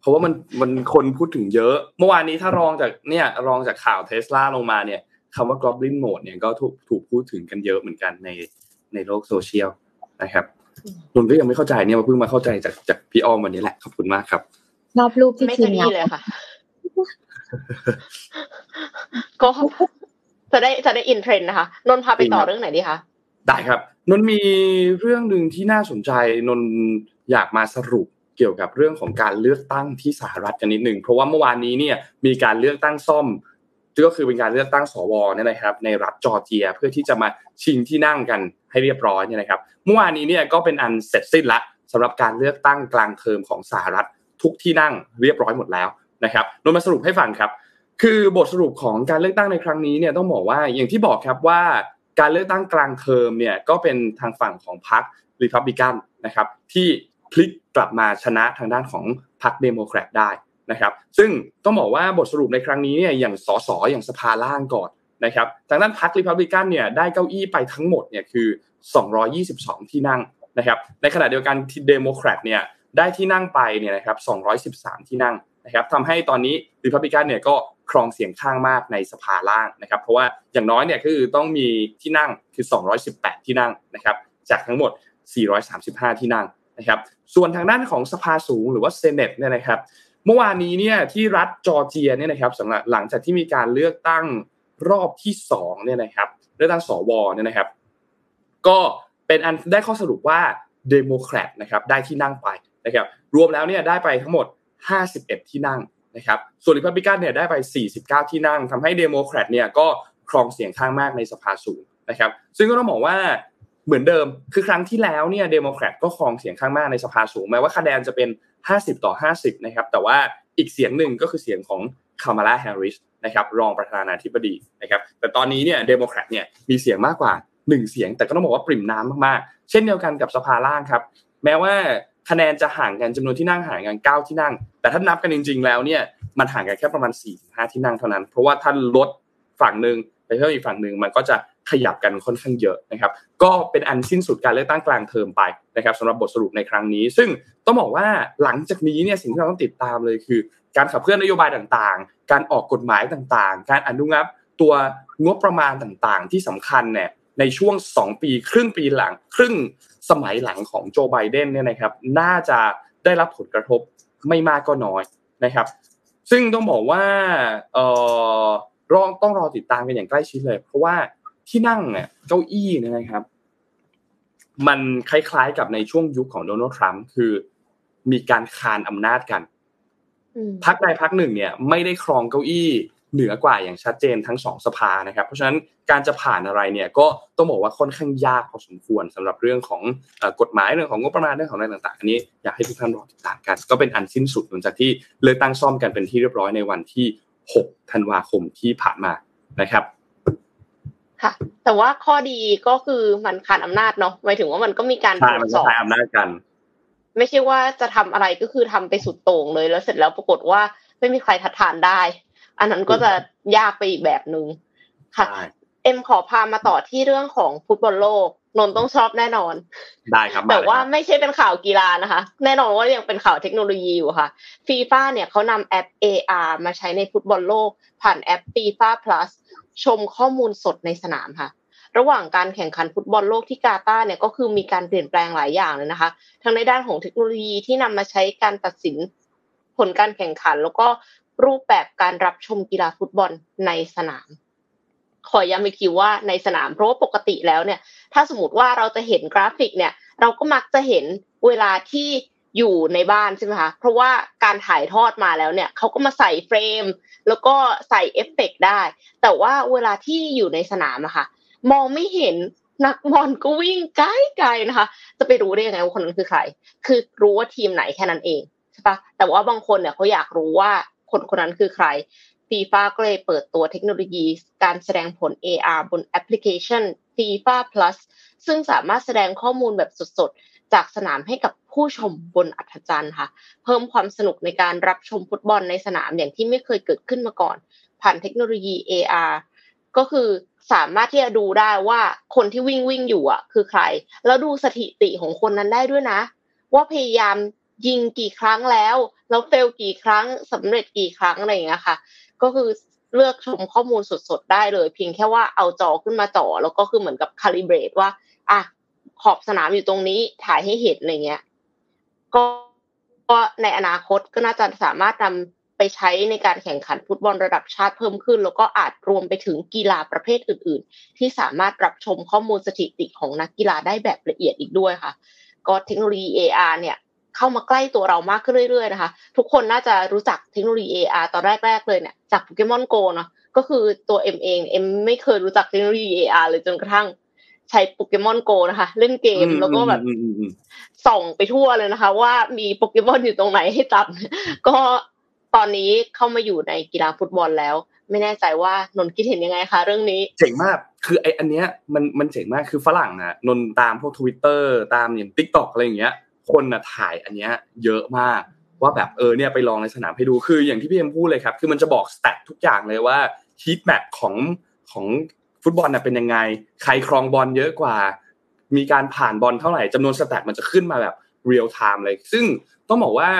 เพราะว่ามันมันคนพูดถึงเยอะเมื่อวานนี้ถ้ารองจากเนี่ยรองจากข่าว Tesla ลงมาเนี่ยคำว่า Goblin Mode เนี่ยก็ถูกถูกพูดถึงกันเยอะเหมือนกันในในโลกโซเชียลนะครับนนท์ก็ยังไม่เข้าใจเนี่ยมาเพิ่งมาเข้าใจจากจากพี่ออมวันนี้แหละขอบคุณมากครับรอบรูปที่ทีนี้เลยค่ะก็จะได้จะได้อินเทรนด์นะคะนนท์พาไปต่อเรื่องไหนดีคะได้ครับนนท์มีเรื่องนึงที่น่าสนใจนนท์อยากมาสรุปเกี่ยวกับเรื่องของการเลือกตั้งที่สหรัฐกันนิดนึงเพราะว่าเมื่อวานนี้เนี่ยมีการเลือกตั้งซ่อมก็คือเป็นการเลือกตั้งสวเนี่ยนะครับในรัฐจอร์เจียเพื่อที่จะมาชิงที่นั่งกันให้เรียบร้อยเนี่ยนะครับเมื่อวานนี้เนี่ยก็เป็นอันเสร็จสิ้นละสำหรับการเลือกตั้งกลางเทอมของสหรัฐทุกที่นั่งเรียบร้อยหมดแล้วนะครับนนท์มาสรุปให้ฟังครับคือบทสรุปของการเลือกตั้งในครั้งนี้เนี่ยต้องบอกว่าอย่างที่บอกครับว่าการเลือกตั้งกลางเทอมเนี่ยก็เป็นทางฝั่งของพรรครีพับลิกันนะครับที่พลิกกลับมาชนะทางด้านของพรรคเดโมแครตได้นะครับซึ่งต้องบอกว่าบทสรุปในครั้งนี้เนี่ยอย่างสสอย่างสภาล่างก่อนนะครับทางด้านพรรครีพับลิกันเนี่ยได้เก้าอี้ไปทั้งหมดเนี่ยคือสองร้อยยี่สิบสองที่นั่งนะครับในขณะเดียวกันที่เดโมแครตเนี่ยได้ที่นั่งไปเนี่ยนะครับสองร้อยสิบสามที่นั่งนะครับทำให้ตอนนี้รีพับลิกันเนี่ยก็ครองเสียงข้างมากในสภาล่างนะครับเพราะว่าอย่างน้อยเนี่ยคือต้องมีที่นั่งคือสองร้อยสิบแปดที่นั่งนะครับจากทั้งหมดสี่ร้อยสามสิบห้าที่นั่งนะครับส่วนทางด้านของสภาสูงหรือว่าเซเนตเนี่ยนะครับเมื่อวานนี้เนี่ยที่รัฐจอร์เจียเนี่ยนะครับสำหรับหลังจากที่มีการเลือกตั้งรอบที่สองเนี่ยนะครับเลือกตั้งสวเนี่ยนะครับก็เป็นอันได้ข้อสรุปว่าเดโมแครตนะครับได้ที่นั่งไปนะครับรวมแล้วเนี่ยได้ไปทั้งหมดห้าสิบเอ็ดที่นั่ง นะครับส่วนรีพับลิกันเนี่ยได้ไปสี่สิบเก้าที่นั่งทำให้เดโมแครตเนี่ยก็ครองเสียงข้างมากในสภาสูงนะครับซึ่งก็ต้องบอกว่าเหมือนเดิมคือครั้งที่แล้วเนี่ยเดโมแครตก็ครองเสียงข้างมากในสภาสูงแม้ว่าคะแนนจะเป็นห้าสิบต่อห้าสิบนะครับแต่ว่าอีกเสียงหนึ่งก็คือเสียงของคามาลาแฮร์ริสนะครับรองประธานาธิบดีนะครับแต่ตอนนี้เนี่ยเดโมแครตเนี่ยมีเสียงมากกว่าหนึ่งเสียงแต่ก็ต้องบอกว่าปริ่มน้ำมากๆเช่นเดียวกันกับสภาล่างครับแม้ว่าคะแนนจะห่างกันจำนวนที่นั่งห่างกันเก้าที่นั่งแต่ถ้านับกันจริงๆแล้วเนี่ยมันห่างกันแค่ประมาณ สี่ถึงห้า ที่นั่งเท่านั้นเพราะว่าท่านลดฝั่งนึงไปเพิ่มอีกฝั่งนึงมันก็จะขยับกันค่อนข้างเยอะนะครับก็เป็นอันสิ้นสุดการเลือกตั้งกลางเทอมไปนะครับสำหรับบทสรุปในครั้งนี้ซึ่งต้องบอกว่าหลังจากนี้เนี่ยสิ่งที่เราต้องติดตามเลยคือการขับเคลื่อนนโยบายต่างๆการออกกฎหมายต่างๆการอนุมัติตัวงบประมาณต่างๆที่สำคัญเนี่ยในช่วงสองปีครึ่งปีหลังครึ่งสมัยหลังของโจไบเดนเนี่ยนะครับน่าจะได้รับผลกระทบไม่มากก็น้อยนะครับซึ่งต้องบอกว่าเอ่อรอต้องรอติดตามกันอย่างใกล้ชิดเลยเพราะว่าที่นั่งเนี่ยเก้าอี้นะครับมันคล้ายๆกับในช่วงยุคของโดนัลด์ทรัมป์คือมีการคานอำนาจกันพรรคใดพรรคหนึ่งเนี่ยไม่ได้ครองเก้าอี้เหนือกว่าอย่างชัดเจนทั้งสองสภานะครับเพราะฉะนั้นการจะผ่านอะไรเนี่ยก็ต้องบอกว่าค่อนข้างยากพอสมควรสำหรับเรื่องของเอ่อกฎหมายเรื่องของงบประมาณเรื่องของอะไรต่างๆอันนี้อยากให้ทุกท่านรอติดตามกันก็เป็นอันสิ้นสุดหลังจากที่เลือกตั้งซ่อมกันเป็นที่เรียบร้อยในวันที่หกธันวาคมที่ผ่านมานะครับค่ะแต่ว่าข้อดีก็คือมันขาดอำนาจเนาะหมายถึงว่ามันก็มีการตรวจสอบอำนาจกันไม่ใช่ว่าจะทำอะไรก็คือทำไปสุดโต่งเลยแล้วเสร็จแล้วปรากฏว่าไม่มีใครทัดทานได้อันนั้นก็จะยากไปอีกแบบนึงค่ะเอ็มขอพามาต่อที่เรื่องของฟุตบอลโลกนนต้องชอบแน่นอนได้ครับแต่ว่าไม่ใช่เป็นข่าวกีฬานะคะแน่นอนว่ายังเป็นข่าวเทคโนโลยีอยู่ค่ะ FIFA เนี่ยเขานำแอป เอ อาร์ มาใช้ในฟุตบอลโลกผ่านแอป FIFA Plus ชมข้อมูลสดในสนามค่ะระหว่างการแข่งขันฟุตบอลโลกที่กาตาร์เนี่ยก็คือมีการเปลี่ยนแปลงหลายอย่างเลยนะคะทั้งในด้านของเทคโนโลยีที่นำมาใช้การตัดสินผลการแข่งขันแล้วก็รูปแบบการรับชมกีฬาฟุตบอลในสนามขอย้ำอีกทีว่าในสนามเพราะว่าปกติแล้วเนี่ยถ้าสมมติว่าเราจะเห็นกราฟิกเนี่ยเราก็มักจะเห็นเวลาที่อยู่ในบ้านใช่ไหมคะเพราะว่าการถ่ายทอดมาแล้วเนี่ยเขาก็มาใส่เฟรมแล้วก็ใส่เอฟเฟกต์ได้แต่ว่าเวลาที่อยู่ในสนามอะค่ะมองไม่เห็นนักบอลก็วิ่งไกลๆนะคะจะไปรู้ได้ยังไงว่าคนนั้นคือใครคือรู้ว่าทีมไหนแค่นั้นเองใช่ปะแต่ว่าบางคนเนี่ยเขาอยากรู้ว่าคนคนนั้นคือใครFIFA ก็เลยเปิดตัวเทคโนโลยีการแสดงผล เอ อาร์ บนแอปพลิเคชัน FIFA Plus ซึ่งสามารถแสดงข้อมูลแบบสดๆจากสนามให้กับผู้ชมบนอัศจรรย์ค่ะเพิ่มความสนุกในการรับชมฟุตบอลในสนามอย่างที่ไม่เคยเกิดขึ้นมาก่อนผ่านเทคโนโลยี เอ อาร์ ก็คือสามารถที่จะดูได้ว่าคนที่วิ่งวิ่งอยู่อ่ะคือใครแล้วดูสถิติของคนนั้นได้ด้วยนะว่าพยายามยิงกี่ครั้งแล้วแล้วเฟลกี่ครั้งสำเร็จกี่ครั้งอะไรอย่างเงี้ยค่ะก็คือเลือกชมข้อมูลสดๆได้เลยเพียงแค่ว่าเอาจอขึ้นมาจ่อแล้วก็คือเหมือนกับคาลิเบรตว่าอ่ะขอบสนามอยู่ตรงนี้ถ่ายให้เห็นอะไรเงี้ยก็ก็ในอนาคตก็น่าจะสามารถนำไปใช้ในการแข่งขันฟุตบอลระดับชาติเพิ่มขึ้นแล้วก็อาจรวมไปถึงกีฬาประเภทอื่นๆที่สามารถรับชมข้อมูลสถิติของนักกีฬาได้แบบละเอียดอีกด้วยค่ะก็เทคโนโลยี เอ อาร์ เนี่ยเข้ามาใกล้ตัวเรามากขึ้นเรื่อยๆนะคะทุกคนน่าจะรู้จักเทคโนโลยี เอ อาร์ ตอนแรกๆเลยเนี่ยจาก Pokemon Go เนาะก็คือตัวเอ็มเองเอ็มไม่เคยรู้จักเทคโนโลยี เอ อาร์ เลยจนกระทั่งใช้ Pokemon Go นะคะเล่นเกมแล้วก็แบบส่องไปทั่วเลยนะคะว่ามีโปเกมอนอยู่ตรงไหนให้จับก็ตอนนี้เข้ามาอยู่ในกีฬาฟุตบอลแล้วไม่แน่ใจว่านนท์คิดเห็นยังไงคะเรื่องนี้เจ๋งมากคือไอ้อันเนี้ยมันมันเจ๋งมากคือฝรั่งน่ะนนท์ตามพวก Twitter ตามอย่าง TikTok อะไรอย่างเงี้ยคนน่ะถ่ายอันเนี้ยเยอะมากว่าแบบเออเนี่ยไปลองในสนามให้ดูคืออย่างที่พี่เอ็มพูดเลยครับคือมันจะบอกสแตททุกอย่างเลยว่าฮีทแมปของของฟุตบอลน่ะเป็นยังไงใครครองบอลเยอะกว่ามีการผ่านบอลเท่าไหร่จำนวนสแตทมันจะขึ้นมาแบบเรียลไทม์เลยซึ่งต้องบอกว่า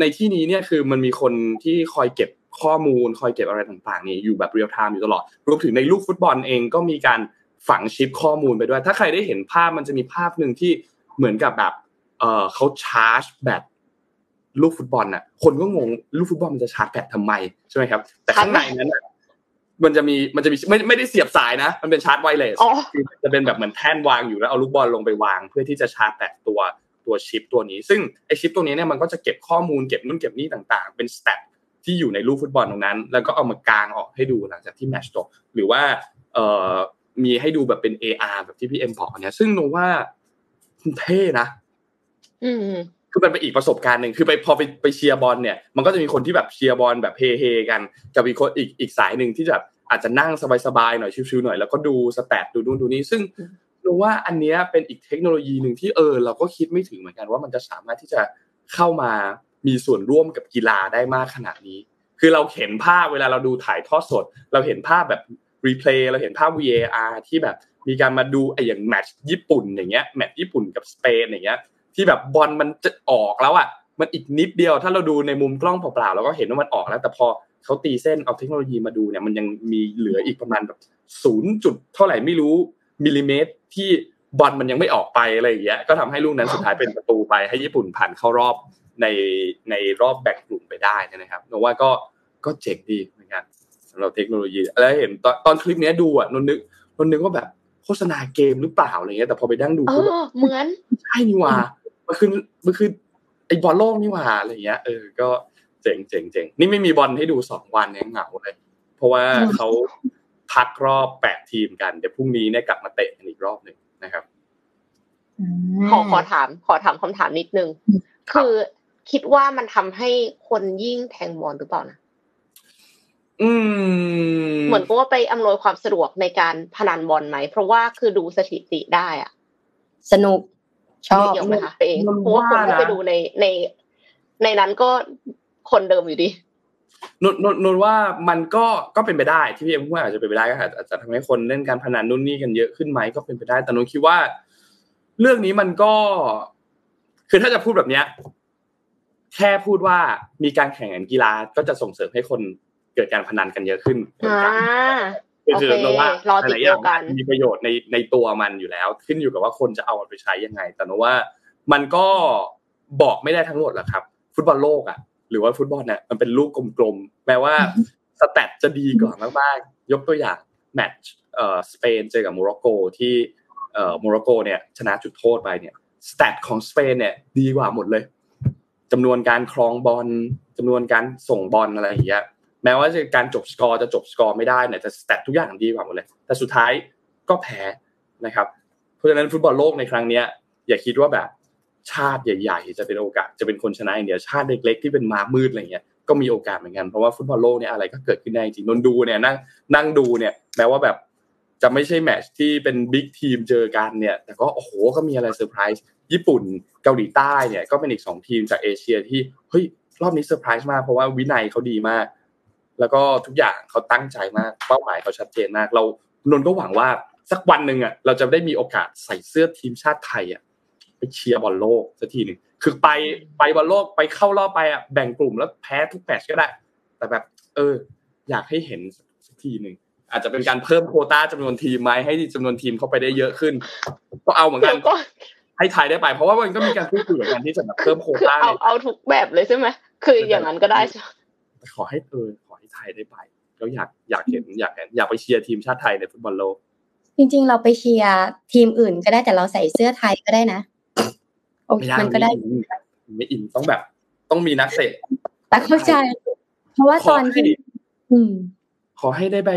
ในที่นี้เนี่ยคือมันมีคนที่คอยเก็บข้อมูลคอยเก็บอะไรต่างๆนี่อยู่แบบเรียลไทม์อยู่ตลอดรวมถึงในลูกฟุตบอลเองก็มีการฝังชิปข้อมูลไปด้วยถ้าใครได้เห็นภาพมันจะมีภาพนึงที่เหมือนกับแบบเอ่อเค้าชาร์จแบตลูกฟุตบอลน่ะคนก็งงลูกฟุตบอลมันจะชาร์จแบตทำไมใช่มั้ยครับแต่ข้างในนั้นน่ะมันจะมีมันจะมีไม่ไม่ได้เสียบสายนะมันเป็นชาร์จไวร์เลสคือจะเป็นแบบเหมือนแท่นวางอยู่แล้วเอาลูกบอลลงไปวางเพื่อที่จะชาร์จแบตตัวตัวชิปตัวนี้ซึ่งไอ้ชิปตัวนี้เนี่ยมันก็จะเก็บข้อมูลเก็บนู่นเก็บนี่ต่างๆเป็นสแตท ที่อยู่ในลูกฟุตบอลตรงนั้นแล้วก็เอามากางออกให้ดูหลังจากที่แมตช์จบหรือว่าเอ่อมีให้ดูแบบเป็น เอ อาร์ แบบที่พี่เอ็มบอกเนี่ยซึ่งโนว่าเท่นะอืมคือมันเป็นอีกประสบการณ์นึงคือไปพอไปไปเชียร์บอลเนี่ยมันก็จะมีคนที่แบบเชียร์บอลแบบเฮๆกันกับอีกคนอีกอีกสายนึงที่แบบอาจจะนั่งสบายๆหน่อยชิวๆหน่อยแล้วก็ดูสแตทดูนู่นดูนี่ซึ่งโนว่าอันเนี้ยเป็นอีกเทคโนโลยีนึงที่เออเราก็คิดไม่ถึงเหมือนกันว่ามันจะสามารถที่จะเข้ามามีส่วนร่วมกับกีฬาได้มากขนาดนี้คือเราเห็นภาพเวลาเราดูถ่ายทอดสดเราเห็นภาพแบบรีเพลย์เราเห็นภาพ วี เอ อาร์ ที่แบบมีการมาดูไอ้อย่างแมตช์ญี่ปุ่นอย่างเงี้ยแมตช์ญี่ปุ่นกับสเปนอย่างเงี้ยที่แบบบอลมันจะออกแล้วอ่ะมันอีกนิดเดียวถ้าเราดูในมุมกล้องเปล่าๆเราก็เห็นว่ามันออกแล้วแต่พอเขาตีเส้นเอาเทคโนโลยีมาดูเนี่ยมันยังมีเหลืออีกประมาณแบบศูนย์จุดเท่าไหร่ไม่รู้มิลลิเมตรที่บอลมันยังไม่ออกไปอะไรอย่างเงี้ยก็ทำให้ลูกนั้นสุดท้ายเป็นประตูไปให้ญี่ปุ่นผ่านเข้ารอบในในรอบแบ่งกลุ่มไปได้นะครับโนว่าก็ก็เจ๋งดีเหมือนกันสำหรับเทคโนโลยีแล้วเห็นตอนตอนคลิปนี้ดูอ่ะนนนึกนนนึกว่าแบบโฆษณาเกมหรือเปล่าอะไรเงี้ยแต่พอไปดั้งดูก็แบบเหมือนใช่นี่หว่ามันคือมันคือไอ้บอลโลกนี่หว่าอะไรเงี้ยเออก็เจ๋งเจ๋งเจ๋งนี่ไม่มีบอลให้ดูสองวันเนี่ยเหงาเลยเพราะว่าเขาพักรอบแปดทีมกันเดี๋ยวพรุ่งนี้เนี่ยกลับมาเตะกันอีกรอบหนึ่งนะครับขอขอถามขอถามคำถามนิดนึงคือคิดว่ามันทำให้คนยิ่งแทงบอลหรือเปล่านะอืมเหมือนกับว่าไปอำนวยความสะดวกในการพนันบอลไหมเพราะว่าคือดูสถิติได้อ่ะสนุกชอบเยอะไหมคะเองเพราะว่าคนที่ไปดูในในในนั้นก็คนเดิมอยู่ดีนนนนว่ามันก็ก็เป็นไปได้ที่พี่เอ็มพูดอาจจะเป็นไปได้ก็อาจจะทำให้คนเล่นการพนันนู่นนี่กันเยอะขึ้นไหมก็เป็นไปได้แต่นนคิดว่าเรื่องนี้มันก็คือถ้าจะพูดแบบเนี้ยแค่พูดว่ามีการแข่งขันกีฬาก็จะส่งเสริมให้คนเกิดการพนันกันเยอะขึ้นก็คือเราว่าอะไรอย่างนั้นมีประโยชน์ในในตัวมันอยู่แล้วขึ้นอยู่กับว่าคนจะเอามันไปใช้ยังไงแต่เราว่ามันก็บอกไม่ได้ทั้งหมดหรอกครับฟุตบอลโลกอ่ะหรือว่าฟุตบอลเนี่ยมันเป็นลูกกลมๆแม้ว่าสแตทจะดีกว่ามากๆยกตัวอย่างแมตช์เอ่อสเปนเจอกับโมร็อกโกที่เอ่อโมร็อกโกเนี่ยชนะจุดโทษไปเนี่ยสแตทของสเปนเนี่ยดีกว่าหมดเลยจำนวนการครองบอลจำนวนการส่งบอลอะไรอย่างเงี้ยแม้ว่าการจบสกอร์จะจบสกอร์ไม่ได้เนี่ยแต่สแตททุกอย่างดีกว่าหมดเลยแต่สุดท้ายก็แพ้นะครับเพราะฉะนั้นฟุตบอลโลกในครั้งเนี้ยอย่าคิดว่าแบบชาติใหญ่ๆจะเป็นโอกาสจะเป็นคนชนะอย่างเดียวชาติเล็กๆที่เป็นม้ามืดอะไรเงี้ยก็มีโอกาสเหมือนกันเพราะว่าฟุตบอลโลกเนี่ยอะไรก็เกิดขึ้นได้จริงนนดูเนี่ยนั่งนั่งดูเนี่ยแม้ว่าแบบจะไม่ใช่แมตช์ที่เป็นบิ๊กทีมเจอกันเนี่ยแต่ก็โอ้โหก็มีอะไรเซอร์ไพรส์ญี่ปุ่นเกาหลีใต้เนี่ยก็เป็นอีกสองทีมจากเอเชียที่เฮ้ยรอบนี้เซอร์ไพรส์มากเพราะว่าวินัยเขาดีมากแล้วก็ทุกอย่างเขาตั้งใจมากเป้าหมายเขาชัดเจนมากเรานนก็หวังว่าสักวันนึงอ่ะเราจะได้มีโอกาสใส่เสื้อทีมชาติไทยอ่ะไปเชียร์บอลโลกสักทีนึงคือไปไปบอลโลกไปเข้ารอบไปอ่ะแบ่งกลุ่มแล้วแพ้ทุกแมตช์ก็ได้แต่แบบเอออยากให้เห็นสักทีนึงอาจจะเป็นการเพิ่มโควต้าจำนวนทีมไหมให้จำนวนทีมเข้าไปได้เยอะขึ้นก็เอาเหมือนกันให้ไทยได้ไปเพราะว่ามันก็มีการพูดคุยกันที่จะแบบเพิ่มโควต้าเอาเอาทุกแบบเลยใช่ไหมคืออย่างนั้นก็ได้ขอให้เออขอให้ไทยได้ไปแล้วอยากอยากเห็นอยากอยากไปเชียร์ทีมชาติไทยในฟุตบอลโลกจริงๆเราไปเชียร์ทีมอื่นก็ได้แต่เราใส่เสื้อไทยก็ได้นะมันก็ได้ไม่อินต้องแบบต้องมีนักเตะแต่เข้าใจเพราะว่าตอนที่อืมขอให้ได้ไป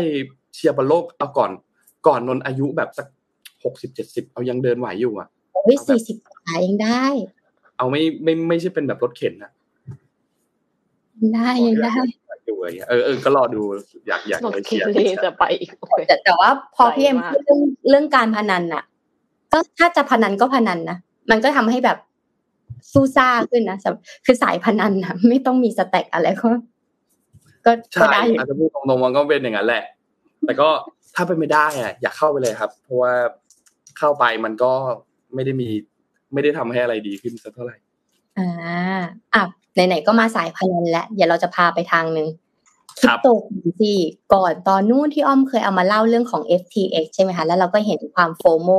เชียร์บอลโลกเอาก่อนก่อนนนอายุแบบสักหกสิบ เจ็ดสิบเอายังเดินไหวอยู่อ่ะเฮ้ยสี่สิบกว่ายังได้เอาไม่ไม่ไม่ใช่เป็นแบบรถเข็นนะได้ยังได้อยู่อ่ะเออๆก็รอดูอยากอยากไปเชียร์จะไปอีกแต่แต่ว่าพอพี่เอ็มพูดเรื่องเรื่องการพนันน่ะก็ถ้าจะพนันก็พนันนะมันก็ทำให้แบบสู้ซ่าขึ้นนะคือสายพนันนะไม่ต้องมีสแต็กอะไรก็ก็ได้อาจจะพูดตรงๆมันก็เป็นอย่างนั้นแหละแต่ก็ถ้าเป็นไม่ได้อ่ะอย่าเข้าไปเลยครับเพราะว่าเข้าไปมันก็ไม่ได้มีไม่ได้ทำให้อะไรดีขึ้นสักเท่าไหร่อ่าอ่ะไหนๆก็มาสายพนันแล้วเดี๋ยวเราจะพาไปทางนึงคริปโตเคอเรนซีก่อนตอนนู้นที่อ้อมเคยเอามาเล่าเรื่องของ เอฟ ทีเอ็กซ์ ใช่ไหมคะแล้วเราก็เห็นความโฟโม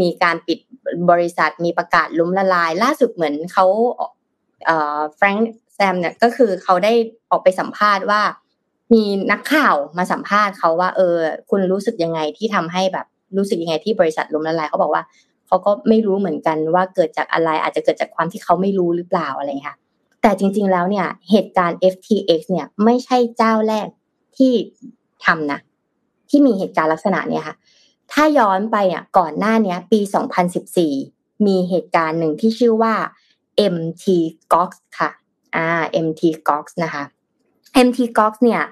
มีการปิดบริษัทมีประกาศล้มละลายล่าสุดเหมือนเขาเอ่อแฟรงค์แซมเนี่ยก็คือเขาได้ออกไปสัมภาษณ์ว่ามีนักข่าวมาสัมภาษณ์เขาว่าเออคุณรู้สึกยังไงที่ทำให้แบบรู้สึกยังไงที่บริษัทล้มละลายเขาบอกว่าเขาก็ไม่รู้เหมือนกันว่าเกิดจากอะไรอาจจะเกิดจากความที่เขาไม่รู้หรือเปล่าอะไรค่ะ แต่จริงๆแล้วเนี่ยเหตุการณ์ เอฟ ที เอ็กซ์ เนี่ยไม่ใช่เจ้าแรกที่ทำนะที่มีเหตุการณ์ลักษณะเนี่ยค่ะถ้าย้อนไปอ่ะก่อนหน้านี้ปีสองพันสิบสี่มีเหตุการณ์หนึ่งที่ชื่อว่า เอ็ม ที จี โอ เอ็กซ์ ค่ะอ่า เอ็ม ที จี โอ เอ็กซ์ นะคะ เอ็ม ที จี โอ เอ็กซ์ เนี่ย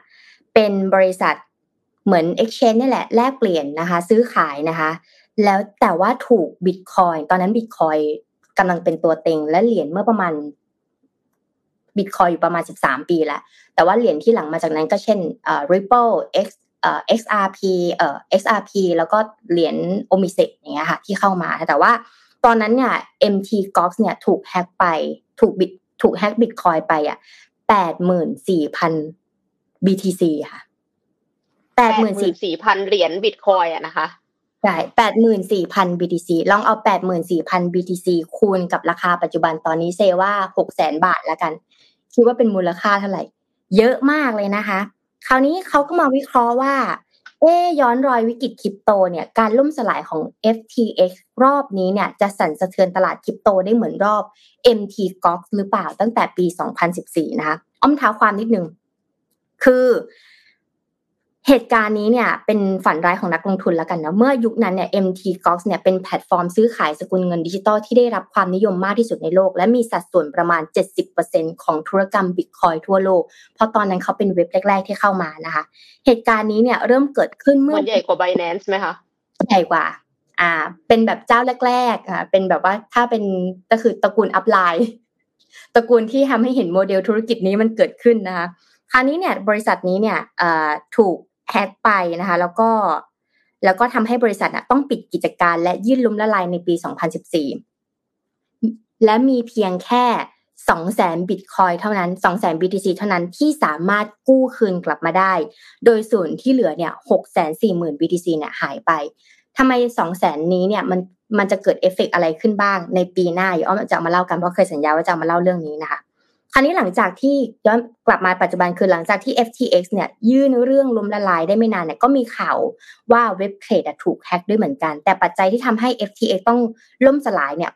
เป็นบริษัทเหมือน exchange นี่แหละแลกเปลี่ยนนะคะซื้อขายนะคะแล้วแต่ว่าถูก Bitcoin ตอนนั้น Bitcoin กำลังเป็นตัวเต็งและเหรียญเมื่อประมาณ Bitcoin อยู่ประมาณสิบสามปีแล้วแต่ว่าเหรียญที่หลังมาจากนั้นก็เช่นเอ่อ Ripple X เอ่อ เอ็กซ์ อาร์ พี เอ่อ เอ็กซ์ อาร์ พี แล้วก็เหรียญ Omise อย่างเงี้ยค่ะที่เข้ามาแต่ว่าตอนนั้นเนี่ย เอ็ม ที จี โอ เอ็กซ์ เนี่ยถูกแฮกไปถูกบิตถูกแฮก Bitcoin ไปอ่ะ แปดหมื่นสี่พัน บี ที ซี ค่ะ แปดหมื่นสี่พัน เหรียญ Bitcoin อ่ะนะคะใช่ แปดหมื่นสี่พัน บี ที ซี ลองเอา แปดหมื่นสี่พัน บี ที ซี คูณกับราคาปัจจุบันตอนนี้เซว่า หกแสน บาทแล้วกันคิดว่าเป็นมูลค่าเท่าไหร่เยอะมากเลยนะคะคราวนี้เขาก็มาวิเคราะห์ว่าเอ๊ย้อนรอยวิกฤตคริปโตเนี่ยการล่มสลายของ เอฟ ที เอ็กซ์ รอบนี้เนี่ยจะสั่นสะเทือนตลาดคริปโตได้เหมือนรอบ เอ็ม ที จี โอ เอ็กซ์ หรือเปล่าตั้งแต่ปีสองพันสิบสี่นะคะอ้อมเท้าความนิดนึงคือเหตุการณ์นี้เนี่ยเป็นฝันร้ายของนักลงทุนแล้วกันนะเมื่อยุคนั้นเนี่ย เอ็ม ที จี โอ เอ็กซ์ เนี่ยเป็นแพลตฟอร์มซื้อขายสกุลเงินดิจิตอลที่ได้รับความนิยมมากที่สุดในโลกและมีสัดส่วนประมาณ เจ็ดสิบเปอร์เซ็นต์ ของธุรกรรม Bitcoin ทั่วโลกเพราะตอนนั้นเขาเป็นเว็บแรกๆที่เข้ามานะคะเหตุการณ์นี้เนี่ยเริ่มเกิดขึ้นเมื่อมันใหญ่กว่า Binance มั้ยคะใหญ่กว่าอ่าเป็นแบบเจ้าแรกๆอ่ะเป็นแบบว่าถ้าเป็นก็คือตระกูล Upline ตระกูลที่ทำให้เห็นโมเดลธุรกิจนี้มันเกิดขึ้นนะคะคราวนี้เนี่ยบริษัทนี้เนี่ยถูกแฮกไปนะคะแล้วก็แล้วก็ทำให้บริษัทนะต้องปิดกิจการและยื่นล้มละลายในปีสองพันสิบสี่และมีเพียงแค่ สองแสน Bitcoin เท่านั้น สองแสน บี ที ซี เท่านั้นที่สามารถกู้คืนกลับมาได้โดยส่วนที่เหลือเนี่ย หกแสนสี่หมื่น บี ที ซี เนี่ยหายไปทำไม สองแสน นี้เนี่ยมันมันจะเกิดเอฟเฟคอะไรขึ้นบ้างในปีหน้าเดี๋ยวอ้อมจะมาเล่ากันเพราะเคยสัญญาว่าจะมาเล่าเรื่องนี้นะคะคราวนี้หลังจากที่ย้อนกลับมาปัจจุบันคือหลังจากที่ เอฟ ที เอ็กซ์ เนี่ยยื่นเรื่องล้มละลายได้ไม่นานเนี่ยก็มีข่าวว่าเว็บเทรดถูกแฮกด้วยเหมือนกันแต่ปัจจัยที่ทำให้ เอฟ ที เอ็กซ์ ต้องล่มสลายเนี่ย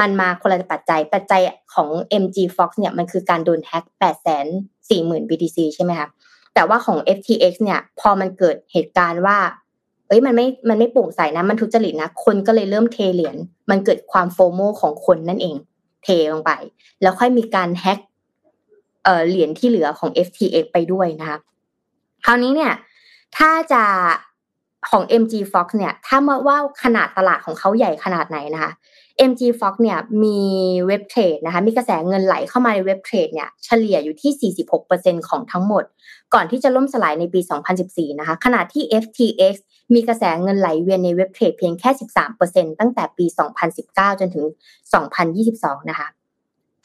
มันมาคนละปัจจัยปัจจัยของ เอ็ม จี โอ เอ็กซ์ เนี่ยมันคือการโดนแฮก แปดแสนสี่หมื่น บี ที ซี ใช่ไหมคะแต่ว่าของ เอฟ ที เอ็กซ์ เนี่ยพอมันเกิดเหตุการณ์ว่าเอ้ยมันไม่มันไม่โปร่งใสนะมันทุจริตนะคนก็เลยเริ่มเทเหรียญมันเกิดความโฟโมของคนนั่นเองเทลงไปแล้วค่อยมีการแฮกเอ่อเหรียญที่เหลือของ เอฟ ทีเอ็กซ์ ไปด้วยนะคะคราวนี้เนี่ยถ้าจะของ เอ็ม จี โอ เอ็กซ์ เนี่ยถ้ามาว่าขนาดตลาดของเขาใหญ่ขนาดไหนนะคะ เอ็ม จี โอ เอ็กซ์ เนี่ยมีเว็บเทรดนะคะมีกระแสเงินไหลเข้ามาในเว็บเทรดเนี่ยเฉลี่ยอยู่ที่ สี่สิบหกเปอร์เซ็นต์ ของทั้งหมดก่อนที่จะล่มสลายในปีสองพันสิบสี่นะคะขณะที่ เอฟ ทีเอ็กซ์ มีกระแสเงินไหลเวียนในเว็บเทรดเพียงแค่ สิบสามเปอร์เซ็นต์ ตั้งแต่ปีสองพันสิบเก้าจนถึงสองพันยี่สิบสองนะคะ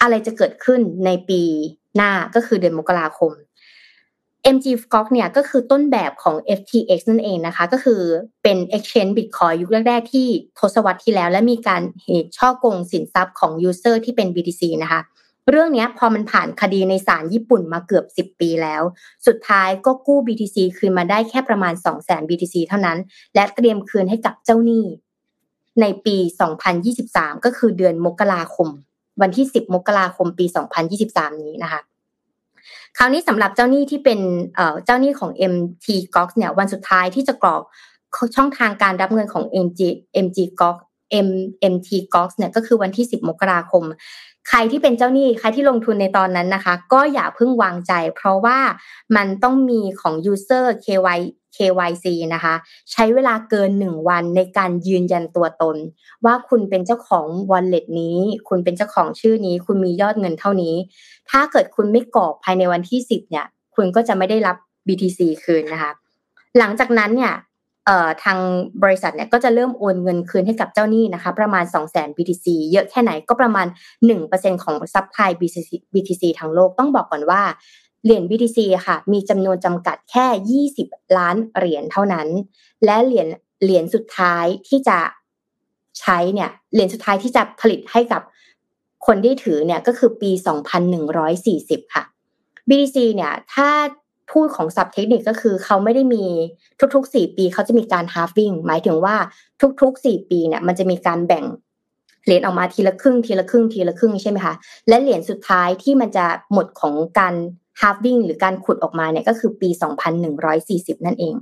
อะไรจะเกิดขึ้นในปีหน้าก็คือเดือนมกราคม เอ็ม จี โอ เอ็กซ์ เนี่ยก็คือต้นแบบของ เอฟ ทีเอ็กซ์ นั่นเองนะคะก็คือเป็น Exchange Bitcoin ยุคแรกๆที่ทศวรรษที่แล้วและมีการเหตุช่อโกงสินทรัพย์ของ User ที่เป็น บี ที ซี นะคะเรื่องนี้พอมันผ่านคดีในศาลญี่ปุ่นมาเกือบสิบปีแล้วสุดท้ายก็กู้ บี ที ซี คืนมาได้แค่ประมาณ สองแสน บี ที ซี เท่านั้นและเตรียมคืนให้กับเจ้าหนี้ในปีสองพันยี่สิบสามก็คือเดือนมกราคมวันที่สิบมกราคมปีสองพันยี่สิบสามนี้นะคะคราวนี้สำหรับเจ้าหนี้ที่เป็นเอ่อเจ้าหนี้ของ เอ็ม ที โอ เอ็กซ์ เนี่ยวันสุดท้ายที่จะกรอกช่องทางการรับเงินของ เอ็ม จี โอ เอ็กซ์ เอ็ม ที โอ เอ็กซ์ เนี่ยก็คือวันที่สิบมกราคมใครที่เป็นเจ้าหนี้ใครที่ลงทุนในตอนนั้นนะคะก็อย่าเพิ่งวางใจเพราะว่ามันต้องมีของ user เค วาย ซี นะคะใช้เวลาเกินหนึ่งวันในการยืนยันตัวตนว่าคุณเป็นเจ้าของ wallet นี้คุณเป็นเจ้าของชื่อนี้คุณมียอดเงินเท่านี้ถ้าเกิดคุณไม่กรอกภายในวันที่สิบเนี่ยคุณก็จะไม่ได้รับ บี ที ซี คืนนะคะหลังจากนั้นเนี่ยเอ่อทางบริษัทเนี่ยก็จะเริ่มโอนเงินคืนให้กับเจ้าหนี้นะคะประมาณ สองแสน บี ที ซี เยอะแค่ไหนก็ประมาณ หนึ่งเปอร์เซ็นต์ ของซัพพลาย บี ที ซี ทั้งโลกต้องบอกก่อนว่าเหรียญ บี ที ซี ค่ะมีจำนวนจำกัดแค่ยี่สิบล้านเหรียญเท่านั้นและเหรียญเหรียญสุดท้ายที่จะใช้เนี่ยเหรียญสุดท้ายที่จะผลิตให้กับคนที่ถือเนี่ยก็คือปี สองพันหนึ่งร้อยสี่สิบ ค่ะ บี ที ซี เนี่ยถ้าพูดของศัพท์เทคนิคก็คือเขาไม่ได้มีทุกๆสี่ปีเขาจะมีการ halving หมายถึงว่าทุกๆสี่ปีเนี่ยมันจะมีการแบ่ง เหรียญออกมาทีละครึ่งทีละครึ่งทีละครึ่งใช่ไหมคะและเหรียญสุดท้ายที่มันจะหมดของการhalving หรือการขุดออกมาเนี่ยก็คือปีสองพันหนึ่งร้อยสี่สิบนั่นเอง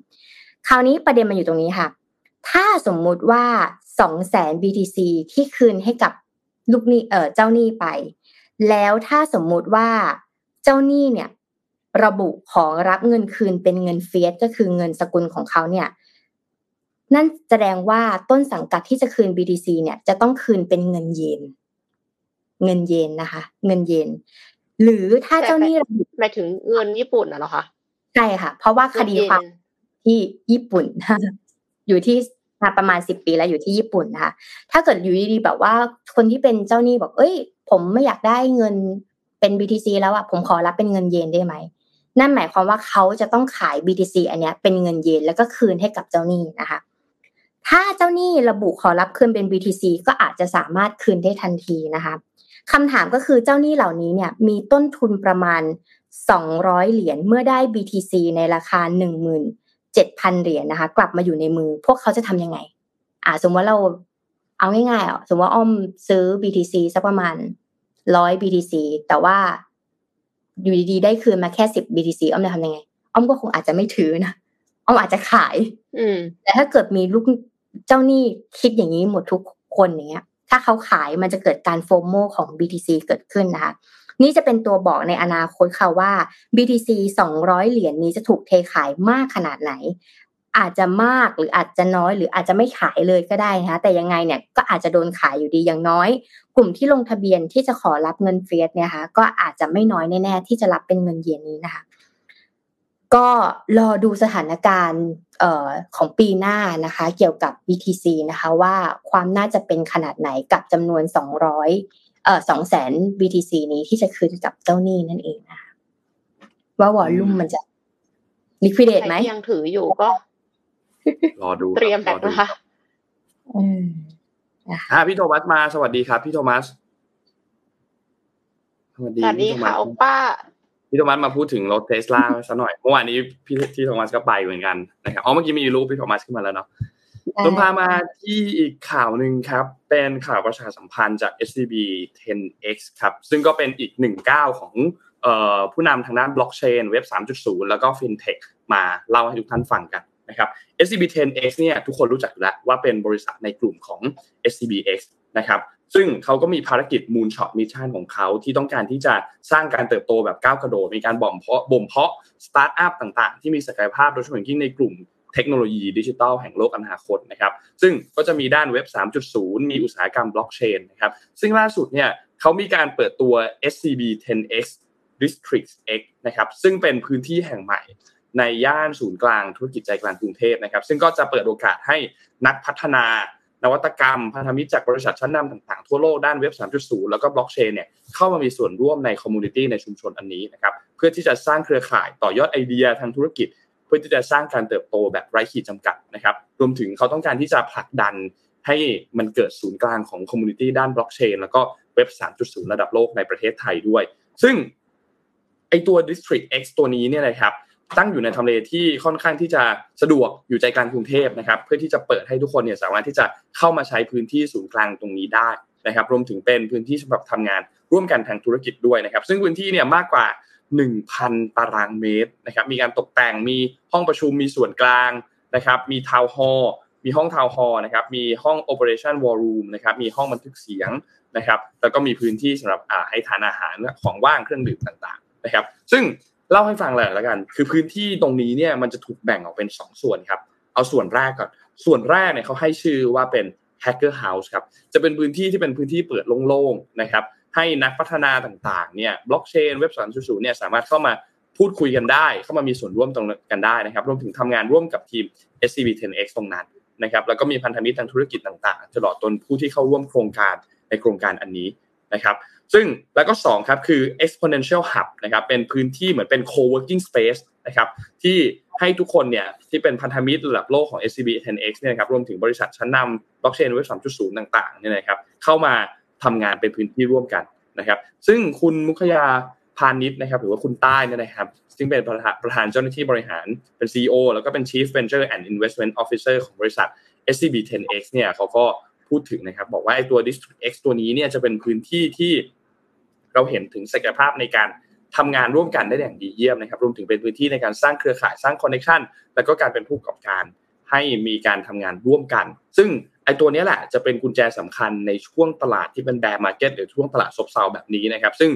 คราวนี้ประเด็นมันอยู่ตรงนี้ค่ะถ้าสมมุติว่า สองแสน บี ที ซี ที่คืนให้กับลูกหนี้เอ่อเจ้าหนี้ไปแล้วถ้าสมมุติว่าเจ้าหนี้เนี่ยระบุของรับเงินคืนเป็นเงินเฟียสก็คือเงินสกุลของเขาเนี่ยนั่นแสดงว่าต้นสังกัดที่จะคืน บี ที ซี เนี่ยจะต้องคืนเป็นเงินเยนเงินเยนนะคะเงินเยนหรือถ้าเจ้าหนี้หมายถึงเงินญี่ปุ่นเหรอคะใช่ค่ะเพราะว่าคดีความที่ญี่ปุ่นอยู่ที่ประมาณสิบปีแล้วอยู่ที่ญี่ปุ่นนะคะถ้าเกิดอยู่ดีๆแบบว่าคนที่เป็นเจ้าหนี้บอกเอ้ยผมไม่อยากได้เงินเป็น บี ที ซี แล้วอ่ะผมขอรับเป็นเงินเยนได้ไหมนั่นหมายความว่าเขาจะต้องขาย บี ที ซี อันเนี้ยเป็นเงินเยนแล้วก็คืนให้กับเจ้าหนี้นะคะถ้าเจ้าหนี้ระบุขอรับคืนเป็น บี ที ซี ก็อาจจะสามารถคืนได้ทันทีนะคะคำถามก็คือเจ้าหนี้เหล่านี้เนี่ยมีต้นทุนประมาณสองร้อยเหรียญเมื่อได้ บี ที ซี ในราคา หนึ่งหมื่นเจ็ดพัน เหรียญนะคะกลับมาอยู่ในมือพวกเขาจะทำยังไงอ่าสมมติว่าเราเอาง่ายๆอ่ะสมมติว่าอ้อมซื้อ บี ที ซี สักประมาณหนึ่งร้อย บี ที ซี แต่ว่าอยู่ดีๆได้คืนมาแค่สิบ บี ที ซี อ้อมจะทำยังไงอ้อมก็คงอาจจะไม่ถือนะอ้อมอาจจะขายอืมแต่ถ้าเกิดมีลูกเจ้าหนี้คิดอย่างนี้หมดทุกคนอย่างเงี้ยถ้าเขาขายมันจะเกิดการโฟโมของ บี ที ซี เกิดขึ้นนะคะนี่จะเป็นตัวบอกในอนาคตค่ะว่า บี ที ซี สองร้อยเหรียญนี้จะถูกเทขายมากขนาดไหนอาจจะมากหรืออาจจะน้อยหรืออาจจะไม่ขายเลยก็ได้นะคะแต่ยังไงเนี่ยก็อาจจะโดนขายอยู่ดีอย่างน้อยกลุ่มที่ลงทะเบียนที่จะขอรับเงินเฟียสเนี่ยค่ะก็อาจจะไม่น้อยแน่ๆที่จะรับเป็นเงินเยนนี้นะคะก็รอดูสถานการณ์เอ่อของปีหน้านะคะเกี่ยวกับ บี ที ซี นะคะว่าความน่าจะเป็นขนาดไหนกับจำนวนสองร้อยเอ่อ สองแสน บี ที ซี นี้ที่จะคืนกับเจ้าหนี้นั่นเองนะคะว่าวอลลุ่มมันจะ liquidate มั้ยยังถืออยู่ก็รอดูเตรียมแบบนะคะอืมอ่ะพี่โทมัสมาสวัสดีครับพี่โทมัสสวัสดีสวัสดีค่ะโอป้าพี่โทมัสมาพูดถึงรถ Tesla ซะหน่อยเมื่อวานนี้พี่ที่โทมัสก็ไปเหมือนกันนะครับอ๋อเมื่อกี้มีรูปพี่โทมัสขึ้นมาแล้วเนาะผมพามาที่อีกข่าวนึงครับเป็นข่าวประชาสัมพันธ์จาก เอส ซี บี เท็น เอ็กซ์ ครับซึ่งก็เป็นอีกหนึ่งเก้าของเอ่อผู้นำทางด้านบล็อกเชนเว็บ สามจุดศูนย์ แล้วก็ Fintech มาเล่าให้ทุกท่านฟังกันนะครับ เอส ซี บี เท็น เอ็กซ์ เนี่ยทุกคนรู้จักแล้วว่าเป็นบริษัทในกลุ่มของ เอส ซี บี เอ็กซ์ นะครับซึ่งเขาก็มีภารกิจ Moonshot Mission ของเขาที่ต้องการที่จะสร้างการเติบโตแบบก้าวกระโดดมีการบ่มเพาะบ่มเพาะสตาร์ทอัพต่างๆที่มีศักยภาพโดยเฉพาะอย่างยิ่งในกลุ่มเทคโนโลยีดิจิทัลแห่งโลกอนาคตนะครับซึ่งก็จะมีด้านเว็บ สามจุดศูนย์ มีอุตสาหกรรมบล็อกเชนนะครับซึ่งล่าสุดเนี่ยเขามีการเปิดตัว เอส ซี บี เท็น เอ็กซ์ District X นะครับซึ่งเป็นพื้นที่แห่งใหม่ในย่านศูนย์กลางธุรกิจใจกลางกรุงเทพนะครับซึ่งก็จะเปิดโอกาสให้นักพัฒนานวัตกรรมพันธมิตรจากบริษัทชั้นนำต่างๆทั่วโลกด้านเว็บ สามจุดศูนย์ แล้วก็บล็อกเชนเนี่ยเข้ามามีส่วนร่วมในคอมมูนิตี้ในชุมชนอันนี้นะครับเพื่อที่จะสร้างเครือข่ายต่อยอดไอเดียทางธุรกิจเพื่อที่จะสร้างการเติบโตแบบไร้ขีดจำกัดนะครับรวมถึงเขาต้องการที่จะผลักดันให้มันเกิดศูนย์กลางของคอมมูนิตี้ด้านบล็อกเชนแล้วก็เว็บ สามจุดศูนย์ ระดับโลกในประเทศไทยด้วยซึ่งไอตัว District X ตัวนี้เนี่ยนะครับตั้งอยู่ในทำเลที่ค่อนข้างที่จะสะดวกอยู่ใจกลางกรุงเทพนะครับเพื่อที่จะเปิดให้ทุกคนเนี่ยสามารถที่จะเข้ามาใช้พื้นที่ศูนย์กลางตรงนี้ได้นะครับรวมถึงเป็นพื้นที่สำหรับทำงานร่วมกันทางธุรกิจด้วยนะครับซึ่งพื้นที่เนี่ยมากกว่า หนึ่งพัน ตารางเมตรนะครับมีการตกแต่งมีห้องประชุมมีส่วนกลางนะครับมีทาวน์ฮอลล์มีห้องทาวน์ฮอลล์นะครับมีห้อง Operation War Room นะครับมีห้องบันทึกเสียงนะครับแล้วก็มีพื้นที่สำหรับให้ทานอาหารของว่างเครื่องดื่มต่างๆนะครับซึ่งเล่าให้ฟังเลยแล้วกันคือพื้นที่ตรงนี้เนี่ยมันจะถูกแบ่งออกเป็นสองส่วนครับเอาส่วนแรกก่อนส่วนแรกเนี่ยเขาให้ชื่อว่าเป็น Hacker House ครับจะเป็นพื้นที่ที่เป็นพื้นที่เปิดโล่งๆนะครับให้นักพัฒนาต่างๆเนี่ยบล็อกเชนเว็บ สามจุดศูนย์ เนี่ยสามารถเข้ามาพูดคุยกันได้เข้ามามีส่วนร่วมตรงกันได้นะครับรวมถึงทำงานร่วมกับทีม เอส ซี บี เท็น เอ็กซ์ ตรงนั้นนะครับแล้วก็มีพันธมิตรทางธุรกิจต่างๆตลอดจนผู้ที่เข้าร่วมโครงการในโครงการอันนี้นะครับซึ่งแล้วก็สองครับคือ Exponential Hub นะครับเป็นพื้นที่เหมือนเป็น Co-working Space นะครับที่ให้ทุกคนเนี่ยที่เป็นพันธมิตรระดับโลกของ เอส ซี บี เท็น เอ็กซ์ เนี่ยนะครับรวมถึงบริษัทชั้นนำ Blockchain Web สามจุดศูนย์ ต่างๆเนี่ยนะครับเข้ามาทำงานเป็นพื้นที่ร่วมกันนะครับซึ่งคุณมุขยาพานิชนะครับหรือว่าคุณใต้เนี่ยนะครับซึ่งเป็นประธานเจ้าหน้าที่บริหารเป็น ซี อี โอ แล้วก็เป็น Chief Venture and Investment Officer ของบริษัท เอส ซี บี เท็น เอ็กซ์ เนี่ยเขาก็ พูดถึงนะครับบอกว่าไอ้ตัว District เอ็กซ์ ตัวนี้เนี่ยจะเป็นพื้นที่ที่เราเห็นถึงศักยภาพในการทำงานร่วมกันได้อย่างดีเยี่ยมนะครับรวมถึงเป็นพื้นที่ในการสร้างเครือข่ายสร้างคอนเนคชั่นแล้วก็การเป็นผู้ประกอบการให้มีการทำงานร่วมกันซึ่งไอ้ตัวนี้แหละจะเป็นกุญแจสำคัญในช่วงตลาดที่เป็นแบร์มาร์เก็ตหรือช่วงตลาดซบเซาแบบนี้นะครับซึ่ง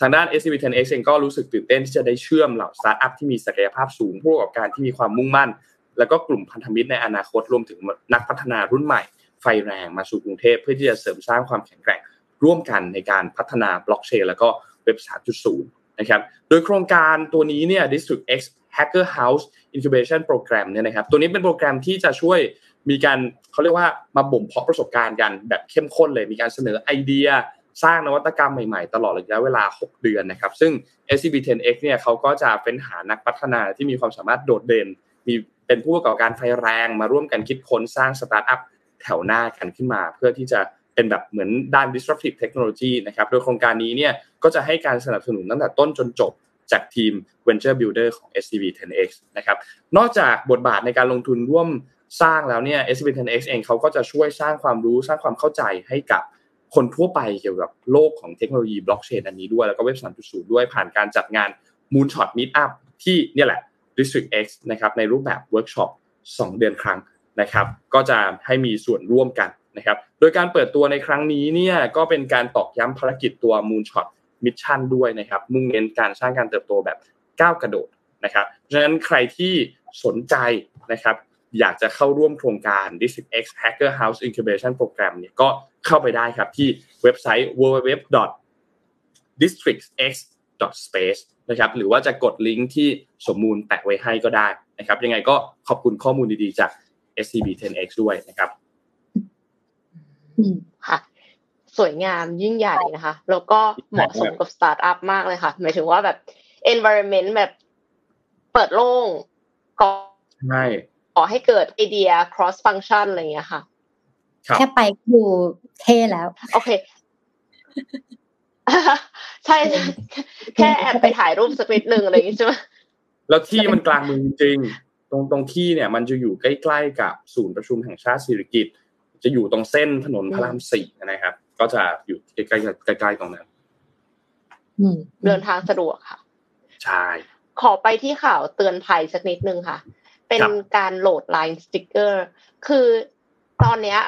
ทางด้าน เอส ซี บี สิบ เอ็กซ์ เองก็รู้สึกตื่นเต้นที่จะได้เชื่อมเหล่าสตาร์ทอัพที่มีศักยภาพสูงผู้ประกอบการที่มีความมุ่งมั่นแล้วก็กลุ่มพันธมิตรในอนาคตรวมถึงนักพัฒนารุ่นใหม่ไฟแรงมาสู่กรุงเทพเพื่อที่จะเสริมสร้างความแข็งแกร่งร่วมกันในการพัฒนาบล็อกเชนแล้วก็เว็บ สามจุดศูนย์ นะครับโดยโครงการตัวนี้เนี่ย District เอ็กซ์ Hacker House Incubation Program เนี่ยนะครับตัวนี้เป็นโปรแกรมที่จะช่วยมีการเขาเรียกว่ามาบ่มเพาะประสบการณ์กันแบบเข้มข้นเลยมีการเสนอไอเดียสร้างนวัตกรรมใหม่ๆตลอดระยะเวลาหกเดือนนะครับซึ่ง เอส ซี บี สิบ เอ็กซ์ เนี่ยเขาก็จะเป็นหานักพัฒนาที่มีความสามารถโดดเด่นมีเป็นผู้ประกอบการไฟแรงมาร่วมกันคิดค้นสร้างสตาร์ทอัพแถวหน้ากันขึ้นมาเพื่อที่จะเป็นแบบเหมือนด้าน disruptive technology นะครับโดยโครงการนี้เนี่ยก็จะให้การสนับสนุนตั้งแต่ต้นจนจบจากทีม Venture Builder ของ เอส ซี บี สิบ เอ็กซ์ นะครับนอกจากบทบาทในการลงทุนร่วมสร้างแล้วเนี่ย เอส ซี บี สิบ เอ็กซ์ เองเขาก็จะช่วยสร้างความรู้สร้างความเข้าใจให้กับคนทั่วไปเกี่ยวกับโลกของเทคโนโลยีบล็อกเชนอันนี้ด้วยแล้วก็เว็บ สามจุดศูนย์ ด้วยผ่านการจัดงาน Moonshot Meetup ที่เนี่ยแหละ District เอ็กซ์ นะครับในรูปแบบเวิร์คช็อปสองเดือนครั้งนะครับก็จะให้มีส่วนร่วมกันนะครับโดยการเปิดตัวในครั้งนี้เนี่ยก็เป็นการตอกย้ำภารกิจตัว Moonshot Mission ด้วยนะครับมุ่งเน้นการสร้างการเติบโตแบบก้าวกระโดดนะครับเพราะฉะนั้นใครที่สนใจนะครับอยากจะเข้าร่วมโครงการ District เอ็กซ์ Hacker House Incubation Program เนี่ยก็เข้าไปได้ครับที่เว็บไซต์ ดับเบิลยู ดับเบิลยู ดับเบิลยู ดอท ดิสทริกซ์ เอ็กซ์ ดอท สเปซ นะครับหรือว่าจะกดลิงก์ที่สมมูลแปะไว้ให้ก็ได้นะครับยังไงก็ขอบคุณข้อมูลดีๆจาก เอส ซี บี สิบ เอ็กซ์ ด้วยนะครับค่ะสวยงามยิ่งใหญ่นะคะแล้วก็เหมาะสมกับสตาร์ทอัพมากเลยค่ะหมายถึงว่าแบบ environment แบบเปิดโล่งก็ใช่ขอให้เกิดไอเดีย cross function อะไรอย่างเงี้ยค่ะแค่ไปดูเท่แล้วโอเคใช่แค่แอบไปถ่ายรูปสักนิดนึงอะไรอย่างงี้ใช่ไหมแล้วที่มันกลางเมืองจริงตรงตรงที่เนี่ยมันจะอยู่ใกล้ๆกับศูนย์ประชุมแห่งชาติศิริกิติ์จะอยู่ตรงเส้นถนนพระรามสี่นะครับก็จะอยู่ใกล้ๆใกล้ๆตรงนั้นเดินทางสะดวกค่ะใช่ขอไปที่ข่าวเตือนภัยสักนิดนึงค่ะเป็นการโหลด ไลน์ Sticker คือตอนเนี้ย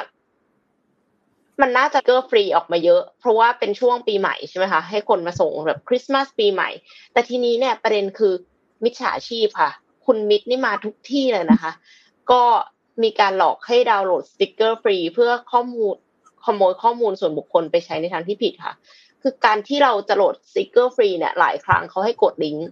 มันน่าจะเกอร์ฟรีออกมาเยอะเพราะว่าเป็นช่วงปีใหม่ใช่ไหมคะให้คนมาส่งแบบคริสต์มาสปีใหม่แต่ทีนี้เนี่ยประเด็นคือมิจฉาชีพค่ะคุณมิจนี่มาทุกที่เลยนะคะก็มีการหลอกให้ดาวน์โหลดสติ๊กเกอร์ฟรีเพื่อข้อมูลขโมยข้อมูลส่วนบุคคลไปใช้ในทางที่ผิดค่ะคือการที่เราจะโหลดสติ๊กเกอร์ฟรีเนี่ยหลายครั้งเขาให้กดลิงก์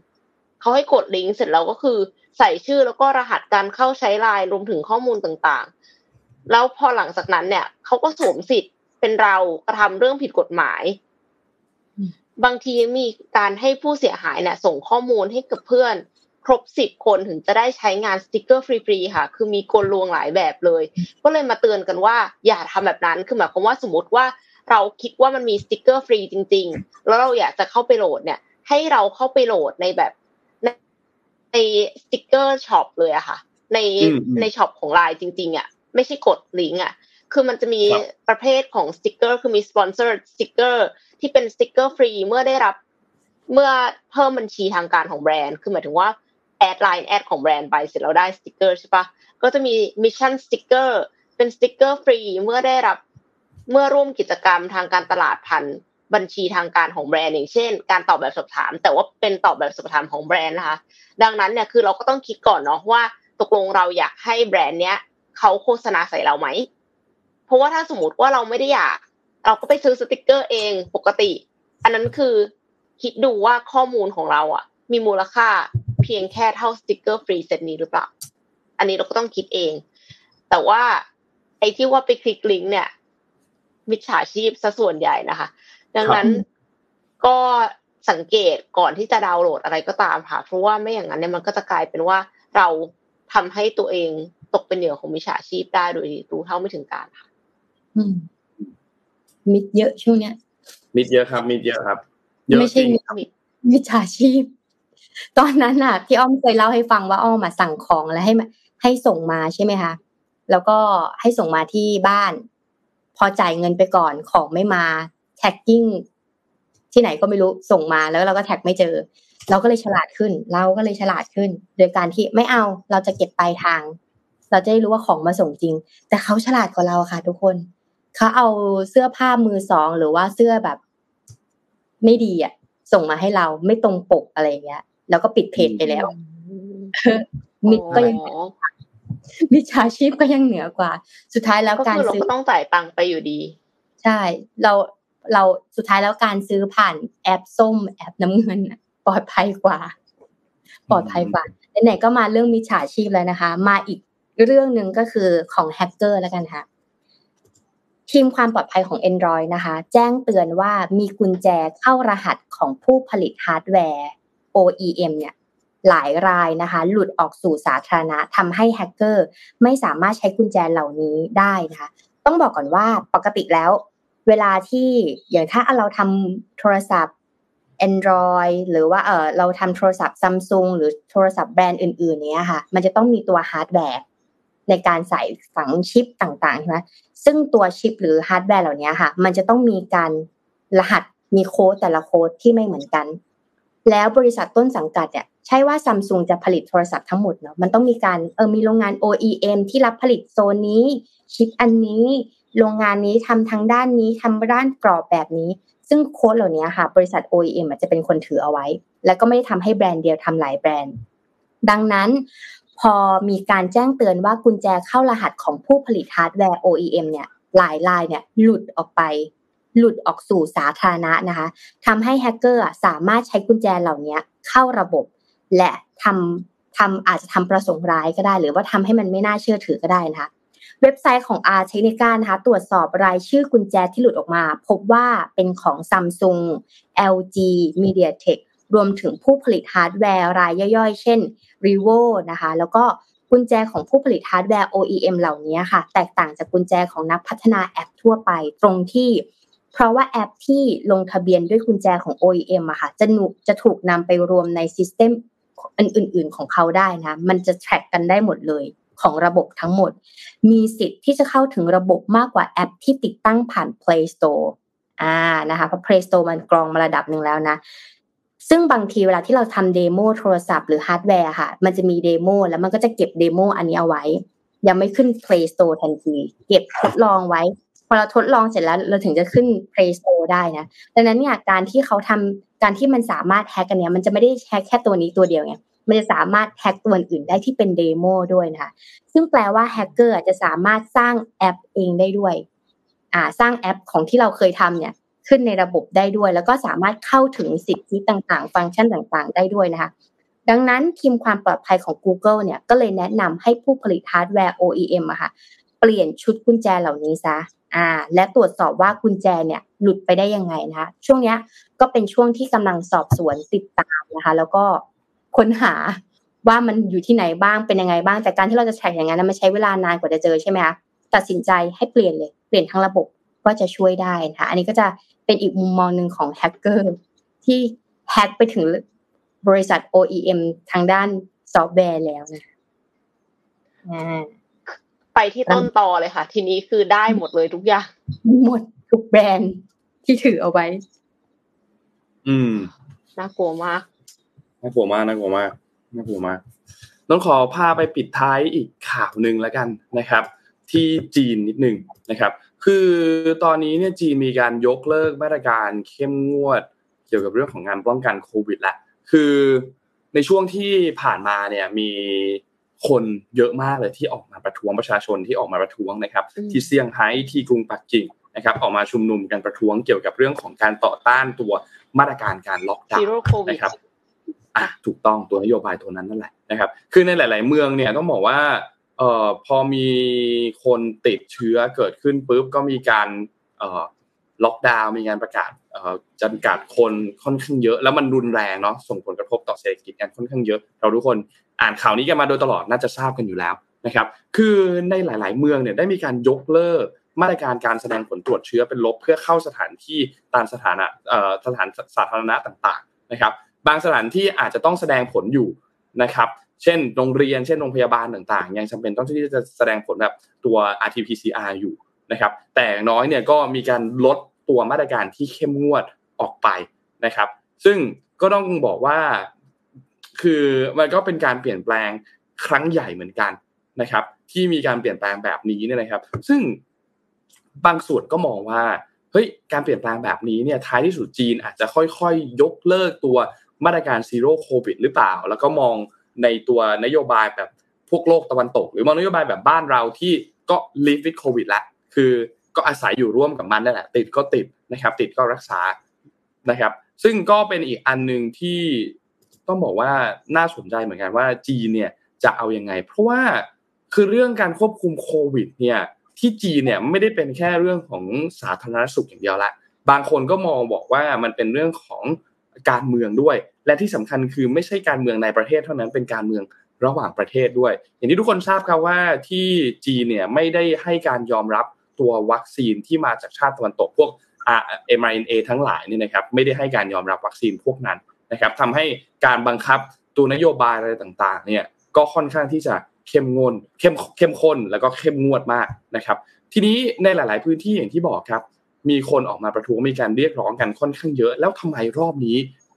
เขาให้กดลิงก์เสร็จแล้วก็คือใส่ชื่อแล้วก็รหัสการเข้าใช้ไลน์รวมถึงข้อมูลต่างๆแล้วพอหลังจากนั้นเนี่ยเขาก็สวมสิทธิ์เป็นเรากระทำเรื่องผิดกฎหมายบางทีมีการให้ผู้เสียหายเนี่ยส่งข้อมูลให้กับเพื่อนครบสิบคนถึงจะได้ใช้งานสติ๊กเกอร์ฟรีๆค่ะคือมีกลลวงหลายแบบเลยก็เลยมาเตือนกันว่าอย่าทำแบบนั้นคือหมายความว่าสมมติว่าเราคิดว่ามันมีสติ๊กเกอร์ฟรีจริงๆแล้วเราอยากจะเข้าไปโหลดเนี่ยให้เราเข้าไปโหลดในแบบในสติ๊กเกอร์ช็อปเลยอะค่ะในในช็อปของ ไลน์ จริงๆอะไม่ใช่กดลิงก์อะคือมันจะมีประเภทของสติ๊กเกอร์คือมีสปอนเซอร์สติ๊กเกอร์ที่เป็นสติ๊กเกอร์ฟรีเมื่อได้รับเมื่อเพิ่มบัญชีทางการของแบรนด์คือหมายถึงว่าแอดไลน์แอดของแบรนด์ไปเสร็จแล้วได้สติ๊กเกอร์ใช่ปะก็จะมีมิชชั่นสติ๊กเกอร์เป็นสติ๊กเกอร์ฟรีเมื่อได้รับเมื่อร่วมกิจกรรมทางการตลาดพันบัญชีทางการของแบรนด์อย่างเช่นการตอบแบบสอบถามแต่ว่าเป็นตอบแบบสอบถามของแบรนด์นะคะดังนั้นเนี่ยคือเราก็ต้องคิดก่อนเนาะว่าตกลงเราอยากให้แบรนด์เนี้ยเขาโฆษณาใส่เราไหมเพราะว่าถ้าสมมติว่าเราไม่ได้อยากเราก็ไปซื้อสติ๊กเกอร์เองปกติอันนั้นคือคิดดูว่าข้อมูลของเราอ่ะมีมูลค่าเพียงแค่เท่าสติ๊กเกอร์ฟรีเซตนี้หรือเปล่าอันนี้เราก็ต้องคิดเองแต่ว่าไอ้ที่ว่าไปคลิกลิงก์เนี่ยมิจฉาชีพซะส่วนใหญ่นะคะดังนั้นก็สังเกตก่อนที่จะดาวน์โหลดอะไรก็ตามค่ะเพราะว่าไม่อย่างนั้นเนี่ยมันก็จะกลายเป็นว่าเราทำให้ตัวเองตกเป็นเหยื่อของมิจฉาชีพได้โดยรู้เท่าไม่ถึงการค่ะอืมมิดเยอะช่วงเนี้ยมิดเยอะครับมิดเยอะครับไม่ใช่มิดมิจฉาชีพตอนนั้นน่ะพี่อ้อมเคยเล่าให้ฟังว่าอ้อมมาสั่งของแล้วให้ให้ส่งมาใช่ไหมคะแล้วก็ให้ส่งมาที่บ้าน พอจ่ายเงินไปก่อนของไม่มาแท็กกิ้งที่ไหนก็ไม่รู้ส่งมาแล้วเราก็แท็กไม่เจอเราก็เลยฉลาดขึ้นเราก็เลยฉลาดขึ้นโดยการที่ไม่เอาเราจะเก็บปลายทางเราจะได้รู้ว่าของมาส่งจริงแต่เขาฉลาดกว่าเราค่ะทุกคนเขาเอาเสื้อผ้ามือสองหรือว่าเสื้อแบบไม่ดีอ่ะส่งมาให้เราไม่ตรงปกอะไรอย่างเงี้ยแล้วก็ปิดเพจไปแล้วมิดก็ยังมิจฉาชีพก็ยังเหนือกว่าสุดท้ายแล้วการซื้อก็ต้องจ่ายตังค์ไปอยู่ดีใช่เราเราสุดท้ายแล้วการซื้อผ่านแอปส้มแอปน้ำเงินปลอดภัยกว่าปลอดภัยกว่าไหนๆก็มาเรื่องมิจฉาชีพแล้วนะคะมาอีกเรื่องนึงก็คือของแฮกเกอร์แล้วกันค่ะทีมความปลอดภัยของ Android นะคะแจ้งเตือนว่ามีกุญแจเข้ารหัสของผู้ผลิตฮาร์ดแวร์ โอ อี เอ็ม เนี่ยหลายรายนะคะหลุดออกสู่สาธารณะทำให้แฮกเกอร์ไม่สามารถใช้กุญแจเหล่านี้ได้นะคะต้องบอกก่อนว่าปกติแล้วเวลาที่อย่างถ้าเราทำโทรศัพท์ Android หรือว่าเออเราทำโทรศัพท์ Samsung หรือโทรศัพท์แบรนด์อื่นๆเนี้ยค่ะมันจะต้องมีตัวฮาร์ดแวร์ในการใส่ฝังชิปต่างๆใช่ไหมซึ่งตัวชิปหรือฮาร์ดแวร์เหล่านี้ค่ะมันจะต้องมีการรหัสมีโค้ดแต่ละโค้ดที่ไม่เหมือนกันแล้วบริษัทต้นสังกัดเนี่ยใช่ว่า Samsung จะผลิตโทรศัพท์ทั้งหมดเนาะมันต้องมีการเออมีโรงงาน โอ อี เอ็ม ที่รับผลิตโซนนี้ชิปอันนี้โรงงานนี้ทำทางด้านนี้ทำด้านกรอบแบบนี้ซึ่งโค้ดเหล่านี้ค่ะบริษัท โอ อี เอ็ม อาจจะเป็นคนถือเอาไว้แล้วก็ไม่ได้ทำให้แบรนด์เดียวทำหลายแบรนด์ดังนั้นพอมีการแจ้งเตือนว่ากุญแจเข้ารหัสของผู้ผลิตฮาร์ดแวร์ โอ อี เอ็ม เนี่ยหลายรายเนี่ยหลุดออกไปหลุดออกสู่สาธารณะนะคะทำให้แฮกเกอร์สามารถใช้กุญแจเหล่านี้เข้าระบบและทำทำอาจจะทำประสงค์ร้ายก็ได้หรือว่าทำให้มันไม่น่าเชื่อถือก็ได้นะคะเว็บไซต์ของ Ars Technica นะคะตรวจสอบรายชื่อกุญแจที่หลุดออกมาพบว่าเป็นของ Samsung แอล จี MediaTekรวมถึงผู้ผลิตฮาร์ดแวร์รายย่อยๆเช่น Revo นะคะแล้วก็กุญแจของผู้ผลิตฮาร์ดแวร์ โอ อี เอ็ม เหล่านี้ค่ะแตกต่างจากกุญแจของนักพัฒนาแอปทั่วไปตรงที่เพราะว่าแอปที่ลงทะเบียนด้วยกุญแจของ โอ อี เอ็ม อ่ะค่ะจะจะถูกนำไปรวมในซิสเต็มอื่นๆของเขาได้นะมันจะแทร็กกันได้หมดเลยของระบบทั้งหมดมีสิทธิ์ที่จะเข้าถึงระบบมากกว่าแอปที่ติดตั้งผ่าน Play Store อ่านะคะเพราะ Play Store มันกรองมาระดับนึงแล้วนะซึ่งบางทีเวลาที่เราทำเดโมโทรศัพท์หรือฮาร์ดแวร์ค่ะมันจะมีเดโมแล้วมันก็จะเก็บเดโมอันนี้เอาไว้ยังไม่ขึ้น Play Store ทันทีเก็บทดลองไว้พอเราทดลองเสร็จแล้วเราถึงจะขึ้น Play Store ได้นะดังนั้นเนี่ยการที่เขาทำการที่มันสามารถแฮกกันเนี่ยมันจะไม่ได้แฮกแค่ตัวนี้ตัวเดียวไงมันจะสามารถแฮกตัวอื่นได้ที่เป็นเดโมด้วยนะคะซึ่งแปลว่าแฮกเกอร์จะสามารถสร้างแอปเองได้ด้วยอ่าสร้างแอปของที่เราเคยทำเนี่ยขึ้นในระบบได้ด้วยแล้วก็สามารถเข้าถึงสิทธิต่างๆฟังก์ชันต่างๆได้ด้วยนะคะดังนั้นทีมความปลอดภัยของ Google เนี่ยก็เลยแนะนำให้ผู้ผลิตฮาร์ดแวร์ โอ อี เอ็ม อ่ะค่ะเปลี่ยนชุดกุญแจเหล่านี้ซะอ่าและตรวจสอบว่ากุญแจเนี่ยหลุดไปได้ยังไงนะคะช่วงเนี้ยก็เป็นช่วงที่กำลังสอบสวนติดตามนะคะแล้วก็ค้นหาว่ามันอยู่ที่ไหนบ้างเป็นยังไงบ้างแต่การที่เราจะแทร็กอย่างนั้นมันใช้เวลานานกว่าจะเจอใช่ไหมคะตัดสินใจให้เปลี่ยนเลยเปลี่ยนทั้งระบบก็จะช่วยได้นะคะอันนี้ก็จะเป็นอีกมุมมองหนึ่งของแฮกเกอร์ที่แฮกไปถึงบริษัท โอ อี เอ็ม ทางด้านซอฟต์แวร์แล้วนะไปที่ต้นตอเลยค่ะทีนี้คือได้หมดเลยทุกอย่างหมดทุกแบรนด์ที่ถือเอาไว้อืมน่ากลัวมากน่ากลัวมากน่ากลัวมากน่ากลัวมากต้องขอพาไปปิดท้ายอีกข่าวนึงแล้วกันนะครับที่จีนนิดนึงนะครับคือตอนนี้เนี่ยจีนมีการยกเลิกมาตรการเข้มงวดเกี่ยวกับเรื่องของการป้องกันโควิดแล้วคือในช่วงที่ผ่านมาเนี่ยมีคนเยอะมากเลยที่ออกมาประท้วงประชาชนที่ออกมาประท้วงนะครับที่เซี่ยงไฮ้ที่กรุงปักกิ่งนะครับออกมาชุมนุมกันประท้วงเกี่ยวกับเรื่องของการต่อต้านตัวมาตรการการล็อกดาวน์นะครับอ่ะถูกต้องตัวนโยบายตัวนั้นนั่นแหละนะครับคือในหลายๆเมืองเนี่ยต้องบอกว่าเอ่อพอมีคนติดเชื้อเกิดขึ้นปุ๊บก็มีการเอ่อล็อกดาวน์มีการประกาศเอ่อจำกัดคนค่อนข้างเยอะแล้วมันรุนแรงเนาะส่งผลกระทบต่อเศรษฐกิจกันค่อนข้างเยอะเราทุกคนอ่านข่าวนี้กันมาโดยตลอดน่าจะทราบกันอยู่แล้วนะครับคือในหลายๆเมืองเนี่ยได้มีการยกเลิกมาตรการการแสดงผลตรวจเชื้อเป็นลบเพื่อเข้าสถานที่ตามสถานะเอ่อสถานสาธารณะต่างๆนะครับบางสถานที่อาจจะต้องแสดงผลอยู่นะครับเช่นโรงเรียนเช่นโรงพยาบาลต่างๆยังจำเป็นต้องที่จะแสดงผลแบบตัว อาร์ ที พี ซี อาร์ อยู่ นะครับแต่อย่างน้อยเนี่ยก็มีการลดตัวมาตรการที่เข้มงวดออกไปนะครับซึ่งก็ต้องบอกว่าคือมันก็เป็นการเปลี่ยนแปลงครั้งใหญ่เหมือนกันนะครับที่มีการเปลี่ยนแปลงแบบนี้เนี่ยนะครับซึ่งบางส่วนก็มองว่าเฮ้ยการเปลี่ยนแปลงแบบนี้เนี่ยท้ายที่สุดจีนอาจจะค่อยๆยกเลิกตัวมาตรการซีโร่โควิดหรือเปล่าแล้วก็มองในตัวนโยบายแบบพวกโลกตะวันตกหรือมองนโยบายแบบบ้านเราที่ก็ live with covid ละคือก็อาศัยอยู่ร่วมกับมันนั่นแหละติดก็ติดนะครับติดก็รักษานะครับซึ่งก็เป็นอีกอันนึงที่ต้องบอกว่าน่าสนใจเหมือนกันว่าจีนเนี่ยจะเอายังไงเพราะว่าคือเรื่องการควบคุมโควิดเนี่ยที่จีนเนี่ยไม่ได้เป็นแค่เรื่องของสาธารณสุขอย่างเดียวละบางคนก็มองบอกว่ามันเป็นเรื่องของการเมืองด้วยและที่สำคัญคือไม่ใช่การเมืองในประเทศเท่านั้นเป็นการเมืองระหว่างประเทศด้วยอย่างที่ทุกคนทราบครับว่าที่จีนเนี่ยไม่ได้ให้การยอมรับตัววัคซีนที่มาจากชาติตะวันตกพวก เอ็ม อาร์ เอ็น เอ ทั้งหลายนี่นะครับไม่ได้ให้การยอมรับวัคซีนพวกนั้นนะครับทำให้การบังคับตัวนโยบายอะไรต่างๆเนี่ยก็ค่อนข้างที่จะเข้มงวดเข้มเข้มข้นแล้วก็เข้มงวดมากนะครับทีนี้ในหลายๆพื้นที่อย่างที่บอกครับมีคนออกมาประท้วงมีการเรียกร้องกันค่อนข้างเยอะแล้วทำไมรอบนี้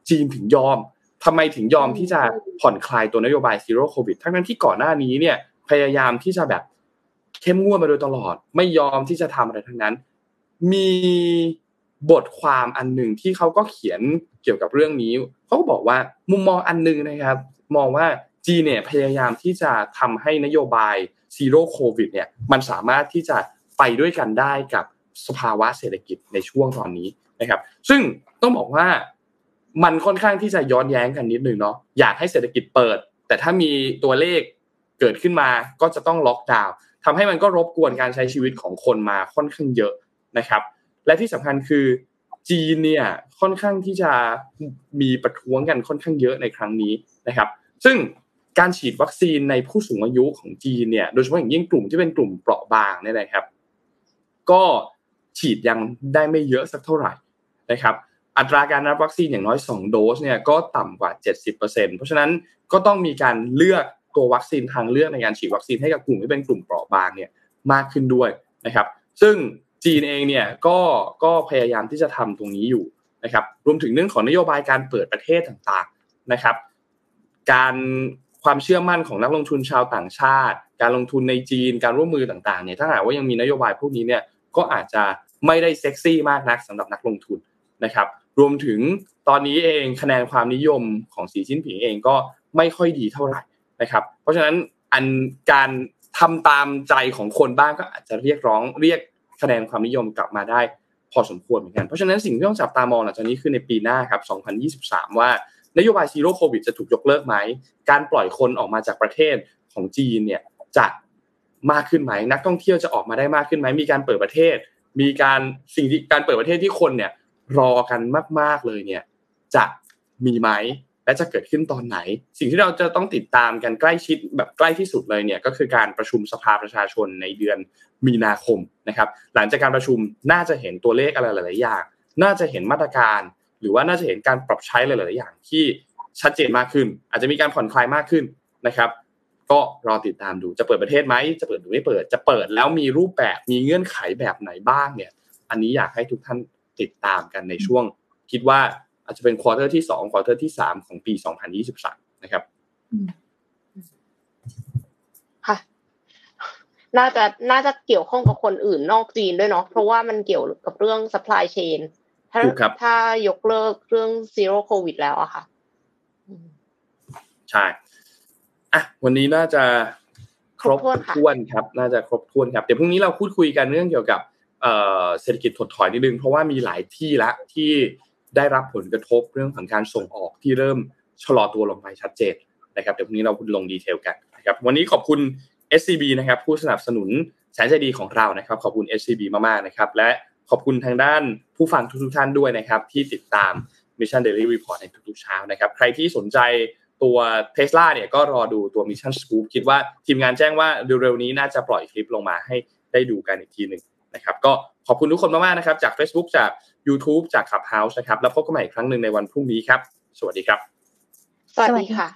จีนถึงยอมทำไมถึงยอมที่จะผ่อนคลายตัวนโยบายซีโร่โควิดทั้งๆที่ก่อนหน้านี้เนี่ยพยายามที่จะแบบเข้มงวดมาโดยตลอดไม่ยอมที่จะทำอะไรทั้งนั้นมีบทความอันหนึ่งที่เขาก็เขียนเกี่ยวกับเรื่องนี้เขาก็บอกว่ามุมมองอันนึงนะครับมองว่าจีนเนี่ยพยายามที่จะทำให้นโยบายซีโร่โควิดเนี่ยมันสามารถที่จะไปด้วยกันได้กับสภาวะเศรษฐกิจในช่วงตอนนี้นะครับซึ่งต้องบอกว่ามันค่อนข้างที่จะย้อนแย้งกันนิดนึงเนาะอยากให้เศรษฐกิจเปิดแต่ถ้ามีตัวเลขเกิดขึ้นมาก็จะต้องล็อกดาวน์ทำให้มันก็รบกวนการใช้ชีวิตของคนมาค่อนข้างเยอะนะครับและที่สำคัญคือจีนเนี่ยค่อนข้างที่จะมีประท้วงกันค่อนข้างเยอะในครั้งนี้นะครับซึ่งการฉีดวัคซีนในผู้สูงอายุของจีนเนี่ยโดยเฉพาะอย่างยิ่งกลุ่มที่เป็นกลุ่มเปราะบางเนี่ยนะครับก็ฉีดยังได้ไม่เยอะสักเท่าไหร่นะครับอัตราการรับวัคซีนอย่างน้อยสองโดสเนี่ยก็ต่ำกว่า เจ็ดสิบเปอร์เซ็นต์ เพราะฉะนั้นก็ต้องมีการเลือกตัววัคซีนทางเลือกในการฉีดวัคซีนให้กับกลุ่มที่เป็นกลุ่มเปราะบางเนี่ยมากขึ้นด้วยนะครับซึ่งจีนเองเนี่ยก็ก็พยายามที่จะทำตรงนี้อยู่นะครับรวมถึงเรื่องของนโยบายการเปิดประเทศต่างๆนะครับการความเชื่อมั่นของนักลงทุนชาวต่างชาติการลงทุนในจีนการร่วมมือต่างๆเนี่ยถ้าหากว่ายังมีนโยบายพวกนี้เนี่ยก็อาจจะไม่ได้เซ็กซี่มากนักสำหรับนักลงทุนนะครับรวมถึงตอนนี้เองคะแนนความนิยมของสีจิ้นผิงเองก็ไม่ค่อยดีเท่าไหร่นะครับเพราะฉะนั้นอันการทำตามใจของคนบ้างก็อาจจะเรียกร้องเรียกคะแนนความนิยมกลับมาได้พอสมควรเหมือนกันเพราะฉะนั้นสิ่งที่ต้องจับตามองหลังจากนี้คือในปีหน้าครับสองพันยี่สิบสามว่านโยบายซีโร่โควิดจะถูกยกเลิกไหมการปล่อยคนออกมาจากประเทศของจีนเนี่ยจะมากขึ้นไหมนักท่องเที่ยวจะออกมาได้มากขึ้นไหมมีการเปิดประเทศมีการสิ่งที่การเปิดประเทศที่คนเนี่ยรอกันมากๆเลยเนี่ยจะมีไหมและจะเกิดขึ้นตอนไหนสิ่งที่เราจะต้องติดตามกันใกล้ชิดแบบใกล้ที่สุดเลยเนี่ยก็คือการประชุมสภาประชาชนในเดือนมีนาคมนะครับหลังจากการประชุมน่าจะเห็นตัวเลขอะไรหลายๆอย่างน่าจะเห็นมาตรการหรือว่าน่าจะเห็นการปรับใช้หลายๆอย่างที่ชัดเจนมากขึ้นอาจจะมีการผ่อนคลายมากขึ้นนะครับก็รอติดตามดูจะเปิดประเทศไหมจะเปิดหรือไม่เปิดจะเปิดแล้วมีรูปแบบมีเงื่อนไขแบบไหนบ้างเนี่ยอันนี้อยากให้ทุกท่านติดตามกันในช่วงคิดว่าอาจจะเป็นควอเตอร์ที่สองควอเตอร์ที่สามของปีสองพันยี่สิบสามนะครับค่ะน่าจะน่าจะเกี่ยวข้องกับคนอื่นนอกจีนด้วยเนาะเพราะว่ามันเกี่ยวกับเรื่อง supply chain ถ้าถ้ายกเลิกเรื่อง zero covid แล้วอะค่ะใช่อ่ะวันนี้น่าจะครบถ้วนครับน่าจะครบถ้วนครับเดี๋ยวพรุ่งนี้เราพูดคุยกันเรื่องเกี่ยวกับเศรษฐกิจถดถอยนิดนึงเพราะว่ามีหลายที่ละที่ได้รับผลกระทบเรื่องของการส่งออกที่เริ่มชะลอตัวลงไปชัดเจนนะครับเดี๋ยวพรุ่งนี้เราลงดีเทลกันนะครับวันนี้ขอบคุณ เอส ซี บี นะครับผู้สนับสนุนแสนใจดีของเรานะครับขอบคุณ เอส ซี บี มากๆนะครับและขอบคุณทางด้านผู้ฟังทุกๆท่านด้วยนะครับที่ติดตาม Mission Daily Report ในทุกๆเช้านะครับใครที่สนใจตัว Tesla เนี่ยก็รอดูตัว Mission Scoop คิดว่าทีมงานแจ้งว่าเร็วๆนี้น่าจะปล่อยคลิปลงมาให้ได้ดูกันอีกทีนึงนะครับก็ขอบคุณทุกคนมากๆนะครับจาก Facebook จาก YouTube จาก Clubhouse นะครับแล้วพบกันใหม่อีกครั้งหนึ่งในวันพรุ่งนี้ครับสวัสดีครับสวัสดีค่ะ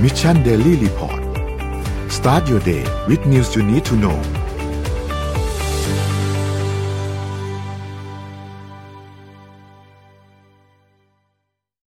Mission Daily Report start your day with news you need to know